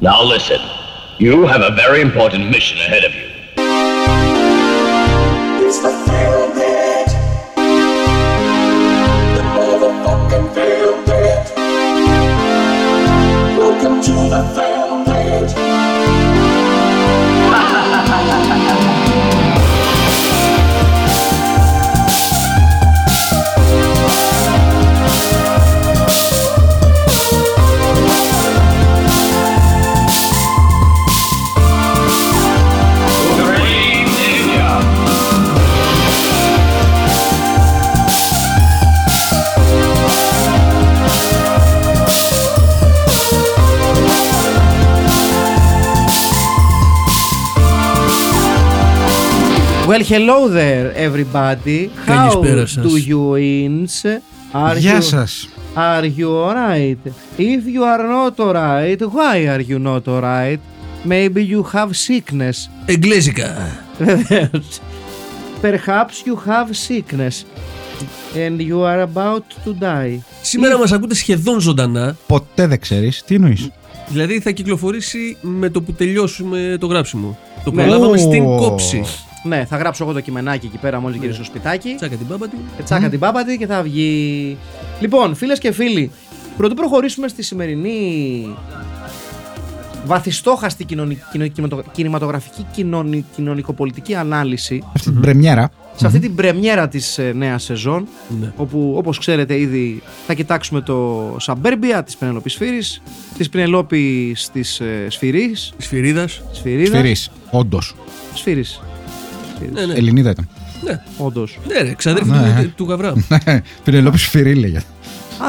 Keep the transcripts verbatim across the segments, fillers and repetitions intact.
Now listen, you have a very important mission ahead of you. It's the Feel Bit. The motherfucking Feel Bit. Welcome to the Feel Bit. Well, hello there, everybody. How do you ins? Are Γεια σας. You, are you alright? If you are not alright, why are you not alright? Maybe you have sickness. Εγγλέζικα. Perhaps you have sickness and you are about to die. Σήμερα If... μας ακούτε σχεδόν ζωντανά. Ποτέ δεν ξέρεις. Τι εννοείς? Δηλαδή θα κυκλοφορήσει με το που τελειώσουμε το γράψιμο. Το προλάβαμε oh. στην κόψη. Ναι, θα γράψω εγώ το κειμενάκι εκεί πέρα μόλις γυρίσω στο σπιτάκι. Τσάκα την μπάμπατη. Τσάκα mm. την μπάμπατη και θα βγει. Λοιπόν, φίλες και φίλοι, πρωτού προχωρήσουμε στη σημερινή βαθιστόχαστη κοινωνικ... κοινο... κινηματογραφική κοινωνικ... κοινωνικοπολιτική ανάλυση. Αυτή την πρεμιέρα. Σε αυτή την πρεμιέρα της ε, νέας σεζόν. Mm. Όπου, όπως ξέρετε, ήδη θα κοιτάξουμε το Suburbia της Penelope Spheeris, της Penelope της ε, Σφυρίδας. Σφυρίδας. Σφυρίδας. Όντως. Σφυρίδας. Ναι, ναι. Ελληνίδα ήταν. Ναι, όντως. Ναι, ρε, ξαδέρφη ναι, του, ναι. του Γαβρά. Ναι, Πινελόπη Σφυρί λέγεται.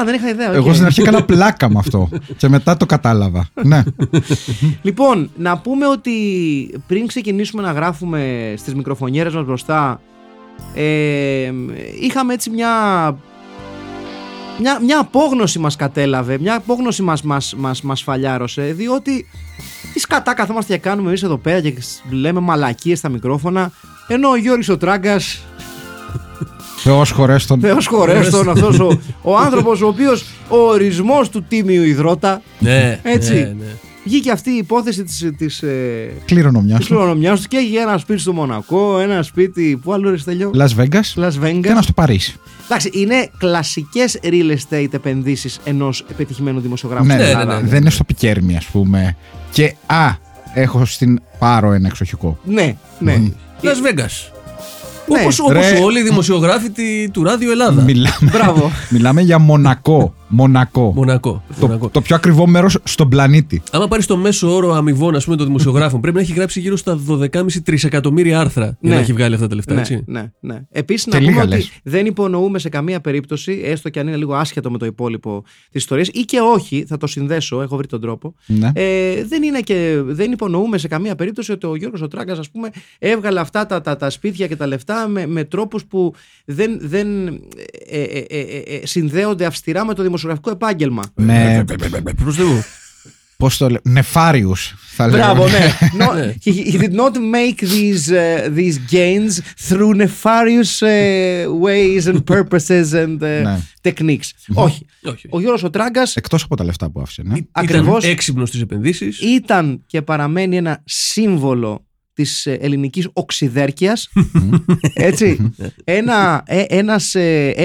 Α, δεν είχα ιδέα. Okay. Εγώ στην αρχή έκανα πλάκα με αυτό. Και μετά το κατάλαβα. Ναι. Λοιπόν, να πούμε ότι πριν ξεκινήσουμε να γράφουμε στις μικροφωνιέρες μας μπροστά, ε, είχαμε έτσι μια, μια. Μια απόγνωση μας κατέλαβε, μια απόγνωση μας, μας, μας, μας φαλιάρωσε, διότι. Τι σκατά καθόμαστε και κάνουμε εμείς εδώ πέρα και λέμε μαλακίες στα μικρόφωνα, ενώ ο Γιώργης ο Τράγκας. Θεός χωρέστον. Θεός χωρέστον, αυτός ο, ο άνθρωπος ο οποίος ο ορισμός του τίμιου ιδρώτα. Ναι, έτσι. Ναι, ναι. Βγήκε αυτή η υπόθεση της, της κληρονομιάς του και έγινε ένα σπίτι στο Μονακό, ένα σπίτι. Πού άλλο είναι τελειώ? Las Vegas. Las Vegas. Και ένα στο Παρίσι. Εντάξει, είναι κλασικές real estate επενδύσεις ενός πετυχημένου δημοσιογράφου. Ναι, ναι, ναι, ναι, ναι. Δεν είναι στο Πικέρμι, ας πούμε. Και α, έχω στην Πάρο ένα εξοχικό. Ναι, ναι. Mm. Las Vegas. Ναι. Όπως, όπως Ρε... όλοι οι δημοσιογράφοι του Ράδιο Ελλάδα. Μιλάμε, μιλάμε για Μονακό. Μονακό. Μονακό. Το, Μονακό. Το πιο ακριβό μέρος στον πλανήτη. Άμα πάρεις το μέσο όρο αμοιβών, ας πούμε, των δημοσιογράφων, πρέπει να έχει γράψει γύρω στα δώδεκα και μισό τρισεκατομμύρια άρθρα ναι. για να έχει βγάλει αυτά τα λεφτά. Ναι, έτσι. Ναι, ναι. Επίσης, να πούμε ότι δεν υπονοούμε σε καμία περίπτωση, έστω και αν είναι λίγο άσχετο με το υπόλοιπο της ιστορίας, ή και όχι, θα το συνδέσω, έχω βρει τον τρόπο. Ναι. Ε, δεν, είναι και, δεν υπονοούμε σε καμία περίπτωση ότι ο Γιώργος ο Τράγκας, ας πούμε, έβγαλε αυτά τα, τα, τα σπίτια και τα λεφτά με, με τρόπους που δεν, δεν ε, ε, ε, ε, συνδέονται αυστηρά με το δημοσιογραφικό επάγγελμα. Με. Πώς το λέω, νεφάριους θα λέω. Μπράβο, ναι. He did not make these gains through nefarious ways and purposes and techniques. Όχι. Ο Γιώργος ο Τράγκας. Εκτός από τα λεφτά που άφησε, ναι. Ακριβώς. Έξυπνος στις επενδύσεις. Ήταν και παραμένει ένα σύμβολο της ελληνικής οξυδέρκειας. Έτσι.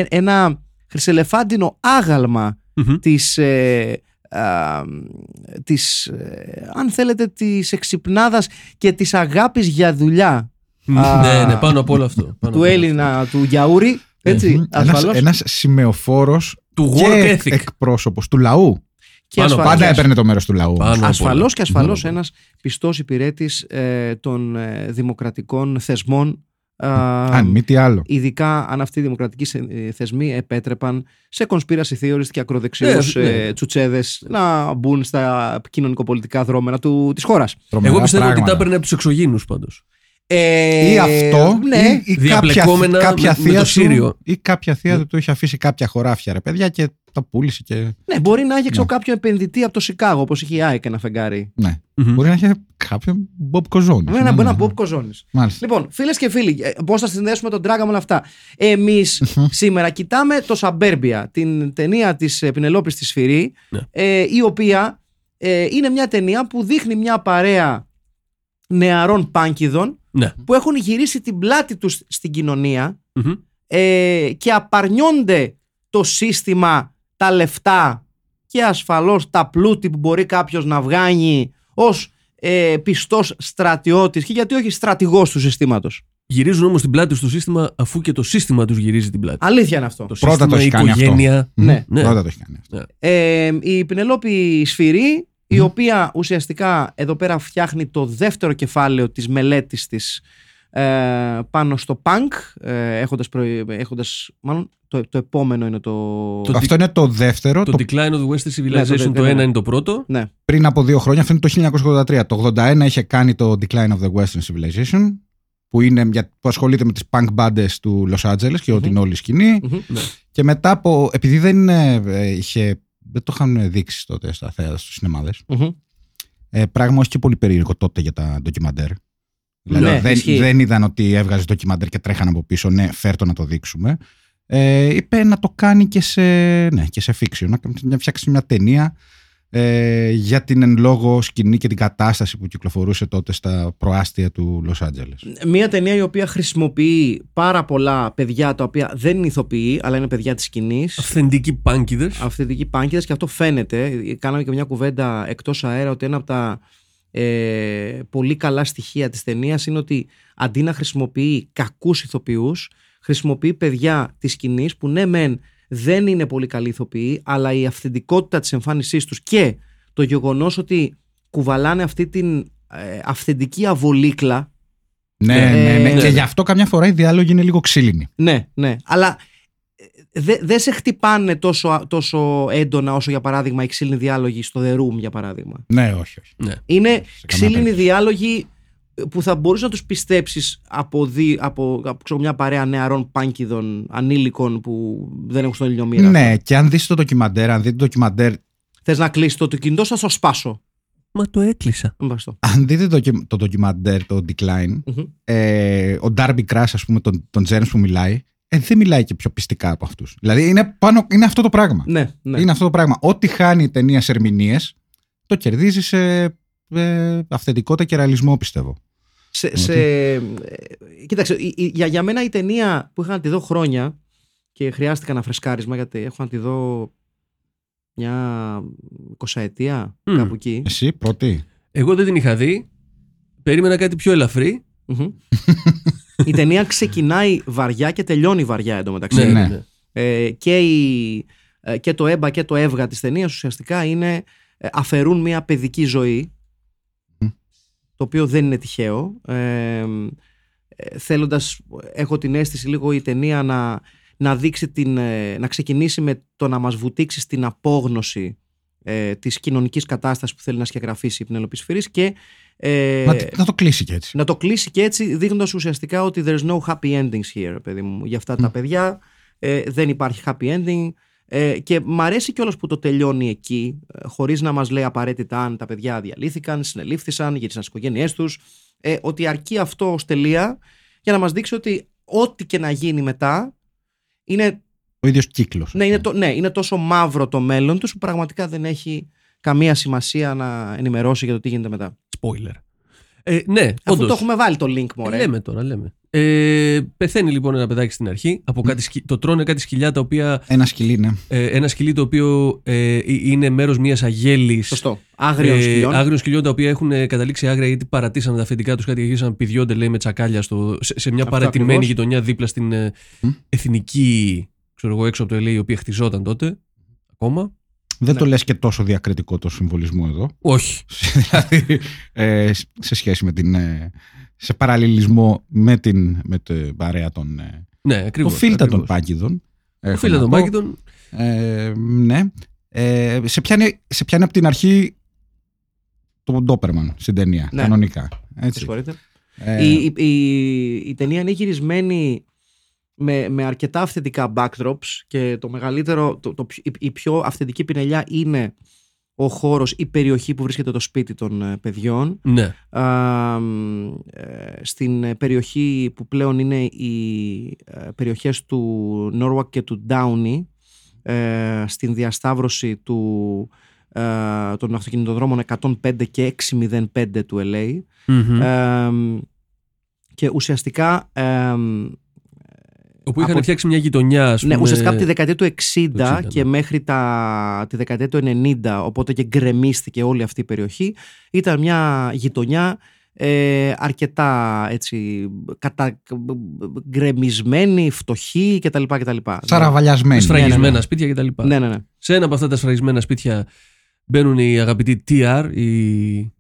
Ένα. Χρυσελεφάντινο άγαλμα mm-hmm. της, ε, α, της ε, αν θέλετε, της εξυπνάδας και της αγάπης για δουλειά. Mm-hmm. Α, ναι, ναι, πάνω από όλο αυτό. Πάνω του Έλληνα, αυτό. Του Γιαούρη, έτσι, mm-hmm. ασφαλώς. Ένας, ένας σημεοφόρος του work ethic. Εκπρόσωπος του λαού. Και πάνω, ασφαλώς, πάντα έπαιρνε το μέρος του λαού. Ασφαλώς και ασφαλώς πάνω. Ένας πιστός υπηρέτης ε, των ε, δημοκρατικών θεσμών. Uh, αν μη τι άλλο. Ειδικά αν αυτοί οι δημοκρατικοί θεσμοί επέτρεπαν σε conspiracy theorists και ακροδεξιούς yeah, yeah. τσουτσέδες να μπουν στα κοινωνικοπολιτικά δρόμενα του, της χώρας. Εγώ πιστεύω πράγματα. Ότι τα έπαιρνε από τους εξωγήινους πάντως. Ε, ή αυτό, ναι. ή, ή διαπλεκόμενα κάποια, με, με το Σύριο. Του, ή κάποια θεία ναι. του, του είχε αφήσει κάποια χωράφια, ρε παιδιά, και τα πούλησε. Και... Ναι, μπορεί να έχει ναι. κάποιο επενδυτή από το Σικάγο, όπως είχε η ΑΕΚ ένα φεγγάρι. Ναι. Mm-hmm. Μπορεί να έχει κάποιον Μπομπ Κοζόνης. Μπορεί να είναι ένα Μπομπ Κοζόνης. Λοιπόν, φίλες και φίλοι, πώς θα συνδέσουμε τον Τράγκα με όλα αυτά. Εμείς σήμερα κοιτάμε το Suburbia, την ταινία της Πινελόπης της Σφυρί, ναι. ε, η οποία ε, είναι μια ταινία που δείχνει μια παρέα νεαρών πάνκιδων, ναι, που έχουν γυρίσει την πλάτη τους στην κοινωνία, mm-hmm, ε, και απαρνιόνται το σύστημα, τα λεφτά και ασφαλώς τα πλούτη που μπορεί κάποιος να βγάνει ως ε, πιστός στρατιώτης και γιατί όχι στρατηγός του συστήματος. Γυρίζουν όμως την πλάτη στο σύστημα, αφού και το σύστημα τους γυρίζει την πλάτη. Αλήθεια είναι αυτό. Το πρώτα σύστημα, το έχει κάνει οικογένεια, αυτό. Ναι. Ναι. Πρώτα το έχει κάνει αυτό. Ε, η Πινελόπη Σφυρή, η οποία ουσιαστικά εδώ πέρα φτιάχνει το δεύτερο κεφάλαιο της μελέτης της ε, πάνω στο πανκ, ε, έχοντας, προ, έχοντας μάλλον το, το επόμενο είναι το... το αυτό είναι το δεύτερο. Το, το... Decline of the Western Civilization, ναι, το, το ένα είναι το πρώτο. Ναι. Πριν από δύο χρόνια, αυτό είναι το χίλια εννιακόσια ογδόντα τρία. Το ογδόντα ένα είχε κάνει το Decline of the Western Civilization, που, είναι, που ασχολείται με τις punk bandes του Los Angeles και mm-hmm. την όλη σκηνή. Mm-hmm. Και μετά από... Επειδή δεν είχε... Δεν το είχαν δείξει τότε στα θέατρα, στους σινεμάδες. Mm-hmm. Ε, πράγμα όχι και πολύ περίεργο τότε για τα ντοκιμαντέρ. Δηλαδή ναι, δεν, δεν είδαν ότι έβγαζε ντοκιμαντέρ και τρέχαν από πίσω. Ναι, φέρτο να το δείξουμε. Ε, είπε να το κάνει και σε, ναι, και σε fiction. Να φτιάξει μια ταινία ε, για την εν λόγω σκηνή και την κατάσταση που κυκλοφορούσε τότε στα προάστια του Λος Άντζελες. Μια ταινία η οποία χρησιμοποιεί πάρα πολλά παιδιά τα οποία δεν είναι ηθοποιοί, αλλά είναι παιδιά της σκηνής. Αυθεντικοί πάνκιδες. Αυθεντικοί πάνκιδες, και αυτό φαίνεται. Κάναμε και μια κουβέντα εκτός αέρα ότι ένα από τα ε, πολύ καλά στοιχεία της ταινίας είναι ότι αντί να χρησιμοποιεί κακούς ηθοποιούς, χρησιμοποιεί παιδιά της σκηνής που ναι μεν δεν είναι πολύ καλή ηθοποιοί, αλλά η αυθεντικότητα της εμφάνισής τους και το γεγονός ότι κουβαλάνε αυτή την ε, αυθεντική αβολίκλα. Ναι, ε, ναι, ναι, ναι. Και γι' αυτό καμιά φορά οι διάλογοι είναι λίγο ξύλινοι. Ναι, ναι. Αλλά δεν δε σε χτυπάνε τόσο, τόσο έντονα όσο για παράδειγμα οι ξύλινοι διάλογοι στο The Room, για παράδειγμα. Ναι, όχι, όχι. Ναι. Είναι ξύλινοι διάλογοι που θα μπορούσε να τους πιστέψεις από, δι, από, από ξέρω, μια παρέα νεαρών πάνκιδων ανήλικων που δεν έχουν στον ηλιομήρα. Ναι, και αν δεις το ντοκιμαντέρ, αν δεις το ντοκιμαντέρ... Θες να κλείσεις το, το κινητό σου, θα το σπάσω. Μα το έκλεισα. Αν δείτε το, το ντοκιμαντέρ, το Decline, mm-hmm. ε, ο Darby Crash, ας πούμε, τον, τον Germs που μιλάει, ε, δεν μιλάει και πιο πιστικά από αυτούς. Δηλαδή είναι, πάνω, είναι αυτό το πράγμα. Ναι, ναι. Είναι αυτό το πράγμα. Ό,τι χάνει η ταινία σε ερμηνείες, το κερδίζει σε ε, αυθεντικότητα και ρεαλισμό, πιστεύω. Σε, σε... Κοίταξε, για, για μένα η ταινία που είχα να τη δω χρόνια και χρειάστηκα ένα φρεσκάρισμα γιατί έχω να τη δω μια εικοσαετία mm. κάπου εκεί. Εσύ πρώτη. Εγώ δεν την είχα δει. Περίμενα κάτι πιο ελαφρύ. Mm-hmm. Η ταινία ξεκινάει βαριά και τελειώνει βαριά εντωμεταξύ. Ναι, ναι. Ε, και, η, και το έμπα και το έβγα της ταινίας ουσιαστικά είναι, αφαιρούν μια παιδική ζωή, το οποίο δεν είναι τυχαίο, ε, θέλοντας, έχω την αίσθηση λίγο η ταινία να, να, δείξει την, να ξεκινήσει με το να μας βουτήξει στην απόγνωση ε, της κοινωνικής κατάστασης που θέλει να σκιαγραφίσει η Πινελοπή Σφυρίς και ε, να, να το κλείσει και έτσι. Να το κλείσει και έτσι, δείχνοντας ουσιαστικά ότι there's no happy endings here, παιδί μου. Για αυτά mm. τα παιδιά ε, δεν υπάρχει happy ending. Ε, και μ' αρέσει κιόλας που το τελειώνει εκεί, ε, χωρίς να μας λέει απαραίτητα αν τα παιδιά διαλύθηκαν, συνελήφθησαν, γύρισαν στις οικογένειές τους, ε, ότι αρκεί αυτό ως τελεία για να μας δείξει ότι ό,τι και να γίνει μετά είναι ο ίδιος κύκλος. Ναι, είναι, το, ναι, είναι τόσο μαύρο το μέλλον τους που πραγματικά δεν έχει καμία σημασία να ενημερώσει για το τι γίνεται μετά. Spoiler. Ε, ναι, αφού όντως το έχουμε βάλει το link, μωρέ. Λέμε τώρα, λέμε. Ε, πεθαίνει λοιπόν ένα παιδάκι στην αρχή. Από κάτι σκι... Το τρώνε κάτι σκυλιά τα οποία. Ένα σκυλί, ναι. Ε, ένα σκυλί το οποίο ε, είναι μέρος μιας αγέλης. Σωστό. Άγριων ε, σκυλιών. Άγριων σκυλιών τα οποία έχουν καταλήξει άγρια γιατί παρατήσαν τα αφεντικά τους, κάτι γύρισαν να πηδιώνται, λέει, με τσακάλια στο... σε, σε μια αυτό παρατημένη ακριβώς γειτονιά δίπλα στην ε, mm. εθνική, ξέρω εγώ, έξω από το Ελ Έι, η οποία χτιζόταν τότε ακόμα. Δεν ναι. το λες και τόσο διακριτικό το συμβολισμό εδώ. Όχι. Δηλαδή, ε, σε σχέση με την... Ε, σε παραλληλισμό με την, με την παρέα των... Ε, ναι, ακριβώς. Το φίλτα ακριβώς των πάκηδων. Το φίλτα των πάκηδων. Ε, ναι. Ε, σε, πιάνει, σε πιάνει από την αρχή το Ντόπερμαν στην ταινία, ναι, κανονικά. Έτσι. Ε, η, η, η, η ταινία είναι γυρισμένη... Με, με αρκετά αυθεντικά backdrops και το μεγαλύτερο, το, το, η, η πιο αυθεντική πινελιά είναι ο χώρος, η περιοχή που βρίσκεται το σπίτι των παιδιών. Ναι. Α, στην περιοχή που πλέον είναι οι περιοχές του Norwood και του Downey, στην διασταύρωση του ε, των αυτοκινητοδρόμων εκατόν πέντε και εξακόσια πέντε του ελ έι. Mm-hmm. ε, και ουσιαστικά... Ε, όπου είχαν από... φτιάξει μια γειτονιά, ας πούμε. Ναι, ουσιαστικά από τη δεκαετία του εξήντα, εξήντα και ναι. μέχρι τα... τη δεκαετία του ενενήντα, οπότε και γκρεμίστηκε όλη αυτή η περιοχή. Ήταν μια γειτονιά ε, αρκετά έτσι, κατα... γκρεμισμένη, φτωχή κτλ. κτλ. Σαραβαλιασμένη. Σφραγισμένα ναι, ναι, ναι. σπίτια κτλ. Ναι, ναι, ναι. Σε ένα από αυτά τα σφραγισμένα σπίτια μπαίνουν οι αγαπητοί τι αρ, η, η...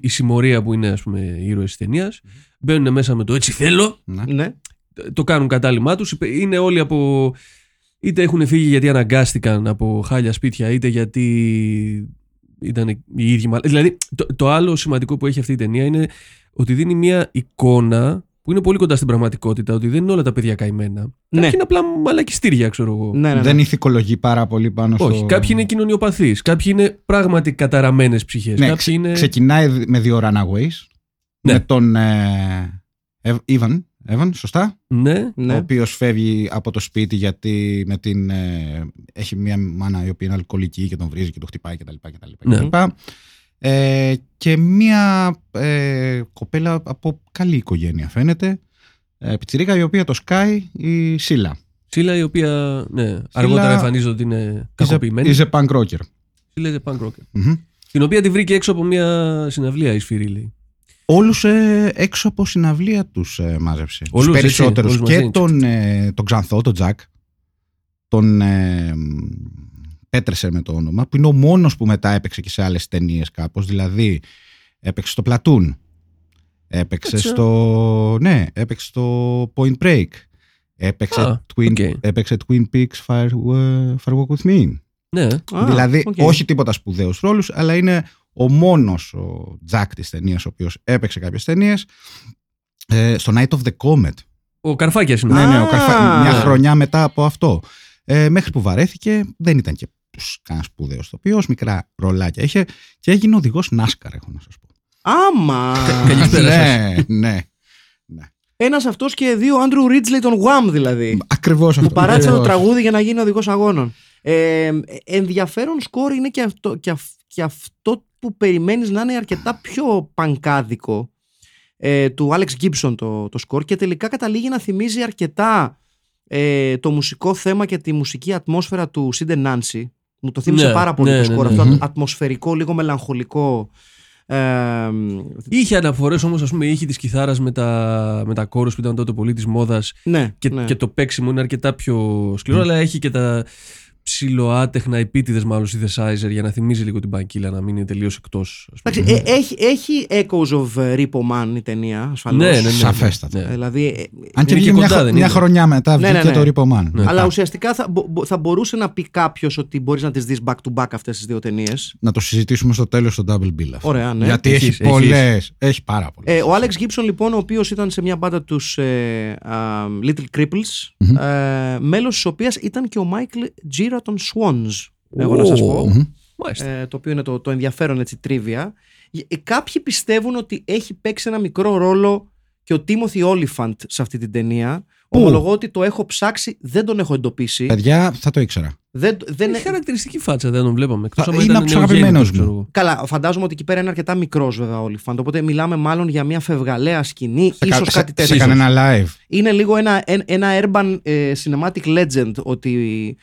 η συμμορία που είναι, ας πούμε, οι ήρωες της ταινίας. Mm-hmm. Μπαίνουν μέσα με το έτσι θέλω. Ναι. ναι. Το κάνουν κατάλημά τους. Είναι όλοι από. Είτε έχουν φύγει γιατί αναγκάστηκαν από χάλια σπίτια, είτε γιατί ήταν οι ίδιοι. Δηλαδή, το, το άλλο σημαντικό που έχει αυτή η ταινία είναι ότι δίνει μια εικόνα που είναι πολύ κοντά στην πραγματικότητα, ότι δεν είναι όλα τα παιδιά καημένα. Ναι. Κάποιοι είναι απλά μαλακιστήρια, ξέρω εγώ. Ναι, ναι, ναι. Δεν ηθικολογεί πάρα πολύ πάνω στο. Όχι. Κάποιοι είναι κοινωνιοπαθείς. Κάποιοι είναι πράγματι καταραμένες ψυχές. Ναι, ξε, είναι... Ξεκινάει με δύο runaways. Ναι. Με τον Ιβαν. Ε, Εύαν, σωστά. Ναι, ναι. Ο οποίος φεύγει από το σπίτι γιατί με την, ε, έχει μια μάνα η οποία είναι αλκοολική και τον βρίζει και τον χτυπάει κτλ. Ναι. Ε, και μια ε, κοπέλα από καλή οικογένεια φαίνεται. Ε, πιτσιρίκα η οποία το σκάει η Σίλα. Σίλα η οποία ναι, Σίλα... αργότερα εμφανίζεται ότι είναι κακοποιημένη. Είσαι punk rocker. Σίλα είσαι punk rocker. Mm-hmm. Την οποία τη βρήκε έξω από μια συναυλία η Σφυρίλη. Όλους ε, έξω από συναυλία τους ε, μάζεψε. Τους περισσότερους. Εσύ, και τον, ε, τον Ξανθό, τον Τζακ, τον ε, πέτρεσε με το όνομα, που είναι ο μόνος που μετά έπαιξε και σε άλλες ταινίες κάπως. Δηλαδή, έπαιξε στο Πλατούν, έπαιξε Έτσι. στο ναι, έπαιξε στο Point Break, έπαιξε, ah, Twin, okay. έπαιξε Twin Peaks, Fire, uh, Firewalk With Me. Ναι. Ah, δηλαδή, okay. όχι τίποτα σπουδαίους ρόλους, αλλά είναι... Ο μόνος ο Τζακ της ταινίας, ο οποίος έπαιξε κάποιες ταινίες, ε, στο Night of the Comet. Ο Καρφάκιας είναι. Ναι, ναι, ο Καρφά... μια χρονιά μετά από αυτό. Ε, μέχρι που βαρέθηκε, δεν ήταν και κανένα σπουδαίος τοπίος, μικρά ρολάκια είχε και έγινε οδηγός NASCAR, έχω να σας πω. Άμα! Καλησπέρα σας. Ναι, ναι. Ένας αυτός και δύο Άντρου Ρίτζλεϊ των Γουάμ δηλαδή. Ακριβώς αυτό. Που παράτησε το τραγούδι για να γίνει οδηγός αγώνων. Ε, ενδιαφέρον σκορ είναι και αυτό, και, και αυτό που περιμένεις να είναι αρκετά πιο πανκάδικο ε, του Alex Gibson το, το σκορ, και τελικά καταλήγει να θυμίζει αρκετά ε, το μουσικό θέμα και τη μουσική ατμόσφαιρα του Sid and Nancy. Μου το θύμισε ναι, πάρα πολύ ναι, το σκορ ναι, ναι, αυτό, mm-hmm. ατμοσφαιρικό, λίγο μελαγχολικό. Ε, είχε αναφορές όμως, ας πούμε, είχε της κιθάρας με τα, με τα κόρους που ήταν τότε πολύ της μόδας, ναι, και, ναι. και το παίξιμο είναι αρκετά πιο σκληρό, mm. αλλά έχει και τα ψιλοάτεχνα, επίτηδες μάλλον synthesizer για να θυμίζει λίγο την πανκύλα, να μην είναι τελείως εκτός. Εντάξει, ε, έχει, έχει echoes of Repo Man η ταινία, ασφαλώς. Ναι, ναι, ναι, ναι. Σαφέστατα. Ναι. Δηλαδή, αν και βγήκε μια, κοντά, χρο, μια χρονιά μετά, βγήκε ναι, ναι, ναι. το Repo Man. Ναι. Αλλά ουσιαστικά θα, θα μπορούσε να πει κάποιος ότι μπορείς να τις δεις back to back αυτές τις δύο ταινίες. Να το συζητήσουμε στο τέλος στο Double Bill. Ωραία, ναι. Γιατί έχεις, έχει πολλές. Έχει πάρα πολλές. Ε, ο Alex Gibson, λοιπόν, ο οποίος ήταν σε μια μπάντα τους ε, uh, Little Cripples, mm-hmm. ε, μέλος της οποίας ήταν και ο Michael G. των Swans, εγώ να σας πω, ε, το οποίο είναι το, το ενδιαφέρον έτσι τρίβια. Ε, κάποιοι πιστεύουν ότι έχει παίξει ένα μικρό ρόλο και ο Timothy Olyphant σε αυτή την ταινία. Που? Ομολογώ ότι το έχω ψάξει, δεν τον έχω εντοπίσει. Παιδιά, θα το ήξερα. Δεν, δεν... Είναι χαρακτηριστική φάτσα, δεν τον βλέπαμε. Εκτός είναι από τους αγαπημένους μου. Καλά, φαντάζομαι ότι εκεί πέρα είναι αρκετά μικρός βέβαια ο Olyphant. Οπότε μιλάμε μάλλον για μια φευγαλαία σκηνή, σε ίσως σε, κάτι τέτοιο. Σε κανένα live. Είναι λίγο ένα, ένα urban ε, cinematic legend ότι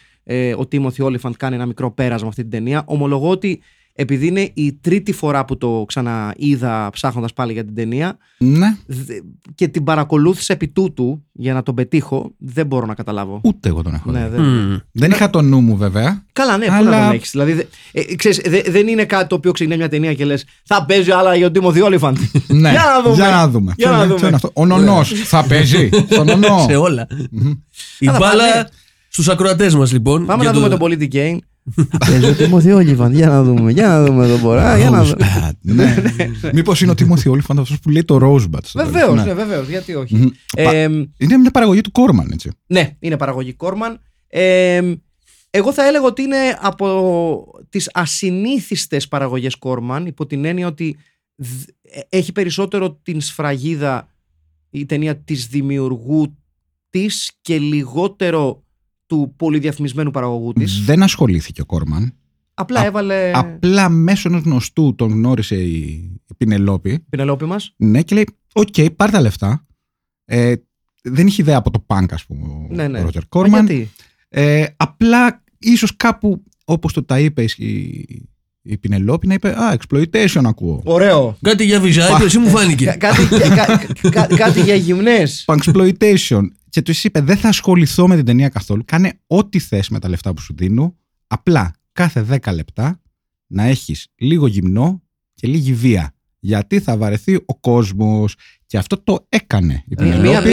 ο Timothy Olyphant κάνει ένα μικρό πέρασμα αυτή την ταινία. Ομολογώ ότι επειδή είναι η τρίτη φορά που το ξαναείδα ψάχνοντας πάλι για την ταινία, ναι. και την παρακολούθησα επί τούτου για να τον πετύχω, δεν μπορώ να καταλάβω. Ούτε εγώ τον έχω ναι, δει. Δεν, mm. δεν είχα το νου μου βέβαια. Καλά, ναι, αλλά... πού να τον έχεις. Δηλαδή, ε, ξέρεις, δε, δεν είναι κάτι το οποίο ξεκινάει μια ταινία και λες θα παίζει άλλα για τον Timothy Olyphant. Ναι, για να δούμε. Για να δούμε. Ο νονός θα παίζει. Σε όλα. Η μπάλα... Στους ακροατές μας, λοιπόν. Πάμε να το... δούμε τον Politic Game. Παίζει ο Timothy Olyphant. Για να δούμε. Για να δούμε τον Μπορά. Μήπως είναι ο Timothy Olyphant αυτός που λέει το Rosebud. Βεβαίως, ναι, βεβαίως. Γιατί όχι. Είναι μια παραγωγή του Corman, έτσι. Ναι, είναι παραγωγή Corman. Εγώ θα έλεγα ότι είναι από τις ασυνήθιστες παραγωγές Corman, υπό την έννοια ότι έχει περισσότερο την σφραγίδα η ταινία της δημιουργού της και λιγότερο του πολυδιαφημισμένου παραγωγού της. Δεν ασχολήθηκε ο Κόρμαν. Απλά έβαλε. Α, απλά μέσω ενός γνωστού τον γνώρισε η Πινελόπη. Πινελόπη μας. Ναι, και λέει: Οκ, okay, πάρ' τα λεφτά. Ε, δεν είχε ιδέα από το punk, ας πούμε, ναι, ναι. ο Ρότζερ Κόρμαν. Ε, απλά ίσως κάπου, όπως το τα είπε η, η Πινελόπη, να είπε: Α, exploitation ακούω. Ωραίο. Κάτι για βυζάκι, εσύ μου φάνηκε. Κάτι για γυμνές. Punk-exploitation. Και του είπε: Δεν θα ασχοληθώ με την ταινία καθόλου. Κάνε ό,τι θες με τα λεφτά που σου δίνω. Απλά κάθε δέκα λεπτά να έχεις λίγο γυμνό και λίγη βία. Γιατί θα βαρεθεί ο κόσμος. Και αυτό το έκανε η Πινελόπη.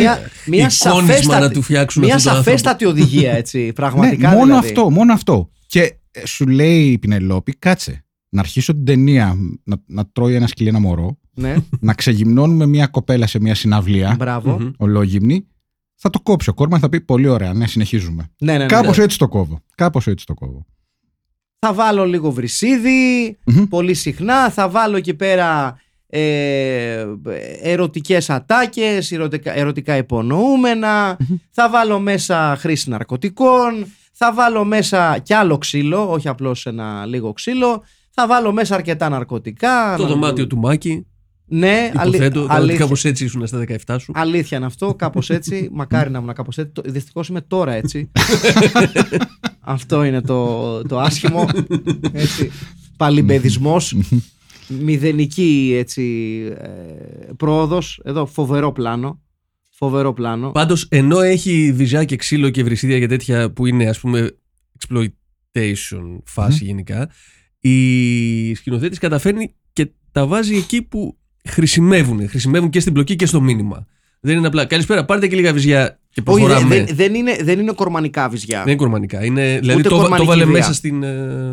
Μια σαφέστατη, μια σαφέστατη οδηγία, έτσι, πραγματικά. Ναι, μόνο δηλαδή. αυτό, μόνο αυτό. Και σου λέει η Πινελόπη, κάτσε, να αρχίσω την ταινία να, να τρώει ένα σκυλί ένα μωρό, ναι. να ξεγυμνώνουμε μια κοπέλα σε μια συναυλία, mm-hmm. ολόγυμνη, θα το κόψει ο Κόρμαν, θα πει πολύ ωραία, ναι, συνεχίζουμε. Ναι, ναι, ναι, Κάπως ναι. έτσι το κόβω. Κάπως έτσι το κόβω. Θα βάλω λίγο βρυσίδι, mm-hmm. πολύ συχνά, θα βάλω εκεί πέρα... Ε, ερωτικές ατάκες, ερωτικά, ερωτικά υπονοούμενα, mm-hmm. θα βάλω μέσα χρήση ναρκωτικών, θα βάλω μέσα κι άλλο ξύλο, όχι απλώς ένα λίγο ξύλο, θα βάλω μέσα αρκετά ναρκωτικά. Το να... δωμάτιο του Μάκη. Ναι, υποθέτω, αλήθεια, κάπως έτσι ήσουν στα δεκαεπτά σου. Αλήθεια είναι αυτό, κάπως έτσι. Μακάρι να ήμουν κάπως έτσι. Δυστυχώς είμαι τώρα έτσι. Αυτό είναι το, το άσχημο. Παλιμπαιδισμός. Μηδενική έτσι, πρόοδος. Εδώ φοβερό πλάνο. Φοβερό πλάνο. Πάντως ενώ έχει βυζιά και ξύλο και βρυσίδια και τέτοια που είναι ας πούμε exploitation φάση mm. γενικά, η σκηνοθέτης καταφέρνει και τα βάζει εκεί που χρησιμεύουν. Χρησιμεύουν και στην πλοκή και στο μήνυμα. Δεν είναι απλά καλησπέρα, πάρτε και λίγα βυζιά και προχωράμε. Όχι, δεν, δεν, είναι, δεν είναι κορμανικά βυζιά. Δεν είναι κορμανικά. Είναι, δηλαδή το, το βάλε μέσα στην... Ε,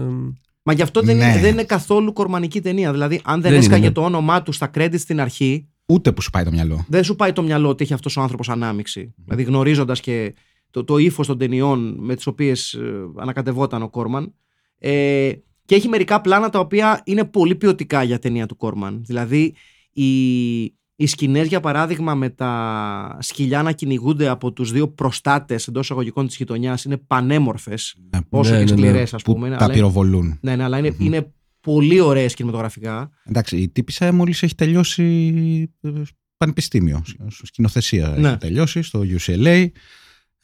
Μα γι' αυτό δεν, ναι. είναι, δεν είναι καθόλου κορμανική ταινία. Δηλαδή, αν δεν, δεν έσκαγε ναι. το όνομά του στα credits στην αρχή. Ούτε που σου πάει το μυαλό. Δεν σου πάει το μυαλό ότι έχει αυτός ο άνθρωπος ανάμειξη. Mm. Δηλαδή, γνωρίζοντας και το, το ύφος των ταινιών με τις οποίες ε, ανακατευόταν ο Κόρμαν. Ε, και έχει μερικά πλάνα τα οποία είναι πολύ ποιοτικά για ταινία του Κόρμαν. Δηλαδή, οι, οι σκηνές, για παράδειγμα, με τα σκυλιά να κυνηγούνται από τους δύο προστάτες εντός εισαγωγικών της γειτονιάς είναι πανέμορφες. Ναι, όσο ναι, και σκληρές, ναι, ναι, ας πούμε. Που τα πυροβολούν. Ναι, ναι, αλλά είναι, mm-hmm. είναι πολύ ωραίες κινηματογραφικά. Εντάξει, η τύπισσα μόλις έχει τελειώσει πανεπιστήμιο. Σκηνοθεσία ναι. έχει τελειώσει στο γιου σι ελ έι.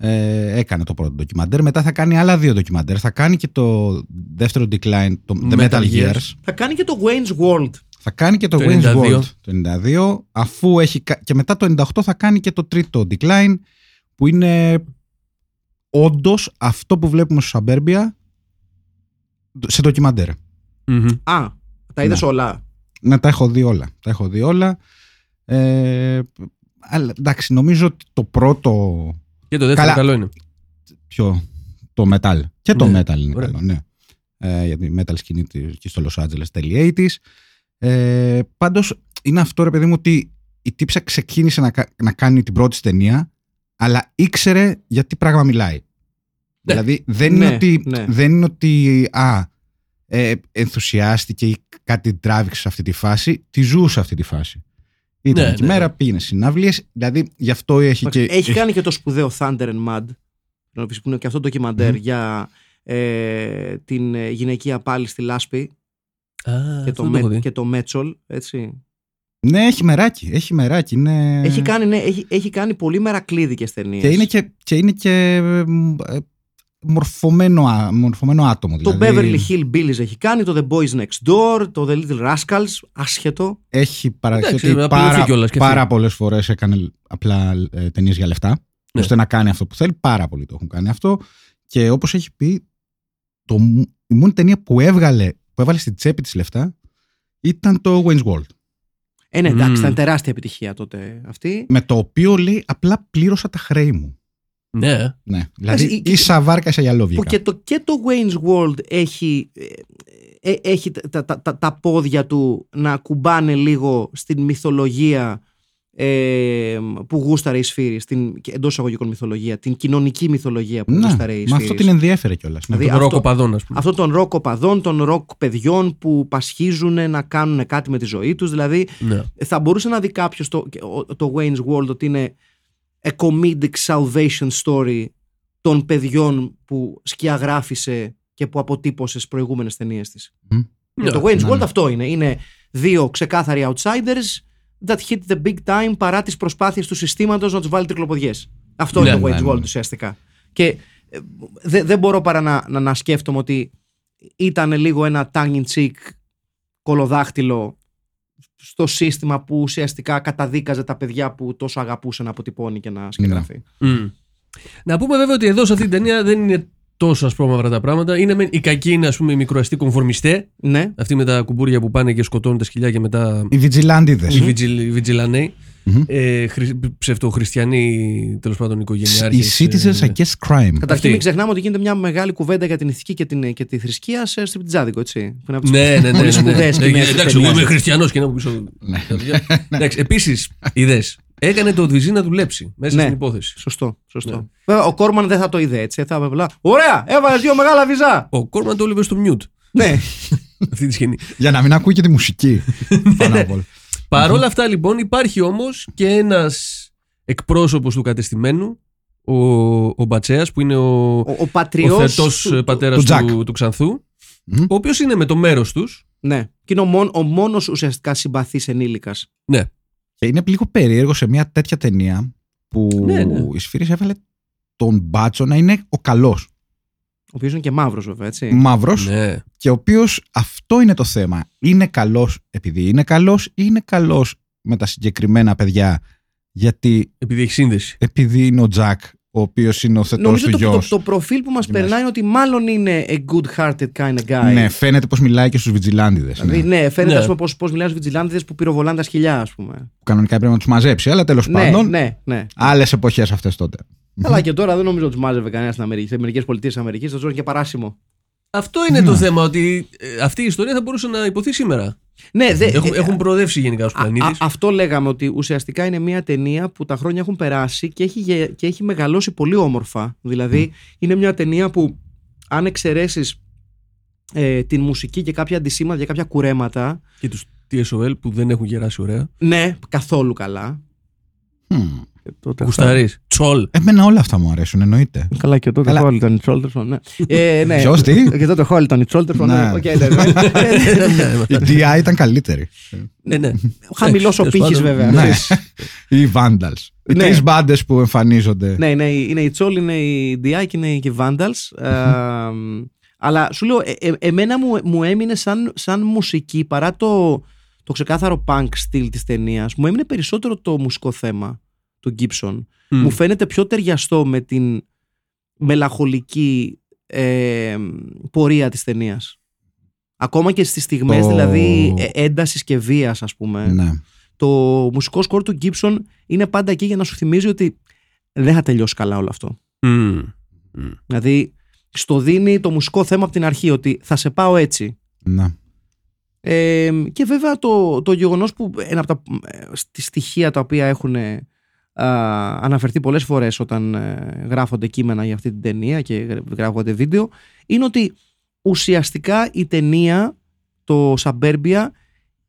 Ε, έκανε το πρώτο ντοκιμαντέρ. Μετά θα κάνει άλλα δύο ντοκιμαντέρ. Θα κάνει και το δεύτερο Decline, το The Metal, Metal Gears. Gears. Θα κάνει και το Wayne's World. Θα κάνει και το, το Wayne's World το ενενήντα δύο, αφού έχει, και μετά το ενενήντα οκτώ θα κάνει και το τρίτο Decline, που είναι όντως αυτό που βλέπουμε στο Suburbia σε ντοκιμαντέρ. Mm-hmm. Α, τα είδες να. όλα. Ναι, τα έχω δει όλα. Τα έχω δει όλα. Ε, αλλά, εντάξει, νομίζω ότι το πρώτο... Και το δεύτερο καλό είναι. Ποιο? Το metal. Και το ναι, metal είναι ωραία. καλό, ναι. Ε, γιατί metal σκηνή και στο Los Angeles τέλη ογδόντα. Ε, πάντως είναι αυτό ρε παιδί μου ότι η τύψα ξεκίνησε να, να κάνει την πρώτη ταινία, αλλά ήξερε για τι πράγμα μιλάει. Ναι. Δηλαδή δεν, ναι, είναι ότι, ναι. δεν είναι ότι α, ε, ενθουσιάστηκε ή κάτι τράβηξε σε αυτή τη φάση, τη ζούσε αυτή τη φάση. Ήταν ναι, εκεί ναι. μέρα, πήγαινε συναυλίες, δηλαδή γι' αυτό έχει Άξι, και... Έχει κάνει και το σπουδαίο Thunder and Mud, που είναι και αυτό το ντοκιμαντέρ mm. για ε, την γυναικεία πάλι στη λάσπη. Ah, και, το με, και το Μέτσολ, έτσι. Ναι, έχει μεράκι. Έχει, μεράκι είναι... έχει, κάνει, ναι, έχει, έχει κάνει πολύ μερακλίδικες ταινίες. Και είναι και, και, είναι και μορφωμένο, μορφωμένο άτομο. Δηλαδή... Το Beverly Hill Billies έχει κάνει, το The Boys Next Door, το The Little Rascals, άσχετο. Έχει παραδειχθεί πάρα, πάρα πολλές φορές έκανε απλά ε, ταινίες για λεφτά, ναι. ώστε να κάνει αυτό που θέλει. Πάρα πολλοί το έχουν κάνει αυτό. Και όπως έχει πει, το, η μόνη ταινία που έβγαλε που έβαλε στην τσέπη της λεφτά ήταν το Wayne's World. Ε, ναι, εντάξει, mm. ήταν τεράστια επιτυχία τότε αυτή. Με το οποίο λέει απλά πλήρωσα τα χρέη μου. Ναι. ναι. Δηλαδή ίσα βάρκα, ίσα γυαλόβια. Και το, και το Wayne's World έχει, ε, έχει τα, τα, τα, τα πόδια του να κουμπάνε λίγο στην μυθολογία ε, που γούσταρε η Σφύρη, εντός εισαγωγικών μυθολογία, την κοινωνική μυθολογία που ναι, γούσταρε η Σφύρη. Μα αυτό την ενδιέφερε κιόλας. Δηλαδή, τον ροκ οπαδών, ας πούμε. Αυτό τον ροκ οπαδών, των ροκ παιδιών που πασχίζουν να κάνουν κάτι με τη ζωή τους. Δηλαδή, ναι. θα μπορούσε να δει κάποιος το, το Wayne's World ότι είναι a comedic salvation story των παιδιών που σκιαγράφησε και που αποτύπωσε στις προηγούμενες ταινίες της. Mm. Yeah, το Wayne's World yeah. αυτό είναι. Είναι δύο ξεκάθαροι outsiders that hit the big time παρά τις προσπάθειες του συστήματος να τους βάλει τρικλοποδιές. Αυτό yeah, είναι το Wayne's yeah, World yeah. ουσιαστικά. Και δεν δε μπορώ παρά να, να, να σκέφτομαι ότι ήταν λίγο ένα tongue in cheek κολοδάχτυλο στο σύστημα που ουσιαστικά καταδίκαζε τα παιδιά που τόσο αγαπούσε να αποτυπώνει και να σκεγγραφεί. Yeah. Mm. Να πούμε βέβαια ότι εδώ σε αυτή την ταινία δεν είναι τόσο ασπρόμαυρα τα πράγματα. Είναι, οι κακοί είναι, ας πούμε, οι μικροαστοί κομφορμιστές. Ναι. Αυτοί με τα κουμπούρια που πάνε και σκοτώνουν τα σκυλιά και μετά. Οι βιτζιλάντιδες. Οι mm-hmm. βιτζιλανέοι. Mm-hmm. Ε, χρη, ψευτοχριστιανοί, τέλος πάντων, οικογενειάρχες. Οι citizens against crime. Καταρχήν, μην ξεχνάμε ότι γίνεται μια μεγάλη κουβέντα για την ηθική και, την, και τη θρησκεία σε Στριπτζάδικο, έτσι. Ναι, ναι, ναι. Εντάξει, εγώ είμαι χριστιανός και να μου πίσω. Επίσης, ιδέες. Έκανε το Ντουιζί να δουλέψει μέσα ναι, στην υπόθεση. Σωστό. σωστό. Ναι. Ο Κόρμαν δεν θα το είδε έτσι. Θα βλά... Ωραία! Έβαλε δύο μεγάλα βυζά! Ο Κόρμαν το έλεγε στο μιούτ. Ναι. Αυτή τη σκηνή. Για να μην ακούει και τη μουσική. Παρ' όλα αυτά λοιπόν υπάρχει όμως και ένας εκπρόσωπος του κατεστημένου, ο, ο Μπατσέας, που είναι ο, ο, ο, ο θεατός του... πατέρας του, του, του Ξανθού, mm. ο οποίος είναι με το μέρος τους. Ναι. Και είναι ο, μόν, ο μόνος ουσιαστικά συμπαθής ενήλικας. Ναι. Είναι λίγο περίεργο σε μια τέτοια ταινία που ναι, ναι. η Σφύρης έβαλε τον Μπάτσο να είναι ο καλός. Ο οποίος είναι και μαύρος, βέβαια, έτσι. Μαύρος. Ναι. Και ο οποίος αυτό είναι το θέμα. Είναι καλός επειδή είναι καλός ή είναι καλός με τα συγκεκριμένα παιδιά. Γιατί. Επειδή έχει σύνδεση. Επειδή είναι ο Τζακ, ο οποίος είναι ο θετός του γιος. Το, το προφίλ που μας περνάει είναι ότι μάλλον είναι a good-hearted kind of guy. Ναι, φαίνεται πως μιλάει και στους βιτζιλάντιδες. Δηλαδή, ναι. ναι, φαίνεται ναι. πως πως μιλάει στους βιτζιλάντιδες που πυροβολάνε τα σκυλιά, ας πούμε. Κανονικά πρέπει να τους μαζέψει, αλλά τέλος ναι, πάντων. Ναι, ναι. Άλλες εποχές αυτές τότε. Αλλά και τώρα δεν νομίζω ότι τους μάζευε κανένα στην Αμερική. Σε μερικές πολιτείες της Αμερικής θα τους και παράσημο. Αυτό είναι ναι. το θέμα, ότι αυτή η ιστορία θα μπορούσε να υποθεί σήμερα. Ναι, δε, έχουν, έχουν προοδεύσει γενικά στους πλανήτες. Αυτό λέγαμε, ότι ουσιαστικά είναι μια ταινία που τα χρόνια έχουν περάσει και έχει, και έχει μεγαλώσει πολύ όμορφα. Δηλαδή, mm. είναι μια ταινία που, αν εξαιρέσεις ε, την μουσική και κάποια αντισήματα και κάποια κουρέματα. Και τους τι ες ο ελ που δεν έχουν γεράσει ωραία. Ναι, καθόλου καλά. Mm. Κουσταρίς, τσόλ. Εμένα όλα αυτά μου αρέσουν, εννοείται. Καλά, και τότε Χόλ ήταν η Τσόλτερσον. Ναι. Ε, ναι. Ποιος τι? Και τότε Χόλ ήταν η Τσόλτερσον. Ναι. Okay, ναι, ναι. Η ντι άι ήταν καλύτερη. Ναι, ναι. Χαμηλός ο πύχης, βέβαια. Ναι. Οι Vandals. Οι ναι. τρεις μπάντες που εμφανίζονται. Ναι, ναι, είναι η Τσόλ, είναι η ντι άι και είναι και οι Vandals. Αλλά σου λέω, ε, εμένα μου, μου έμεινε σαν, σαν μουσική, παρά το, το ξεκάθαρο punk στυλ της ταινίας, μου έμεινε περισσότερο το μουσικό θέμα του Gibson. Mm. Μου φαίνεται πιο ταιριαστό με την μελαγχολική ε, πορεία της ταινίας. Ακόμα και στις στιγμές το... δηλαδή έντασης και βίας, ας πούμε. Ναι. Το μουσικό σκορ του Gibson είναι πάντα εκεί για να σου θυμίζει ότι δεν θα τελειώσει καλά όλο αυτό. Mm. Mm. Δηλαδή στο δίνει το μουσικό θέμα από την αρχή, ότι θα σε πάω έτσι. Ναι. Ε, και βέβαια το, το γεγονός που ένα από τα στη στοιχεία τα οποία έχουν Uh, αναφερθεί πολλές φορές όταν uh, γράφονται κείμενα για αυτή την ταινία και γράφονται βίντεο, είναι ότι ουσιαστικά η ταινία, το Suburbia,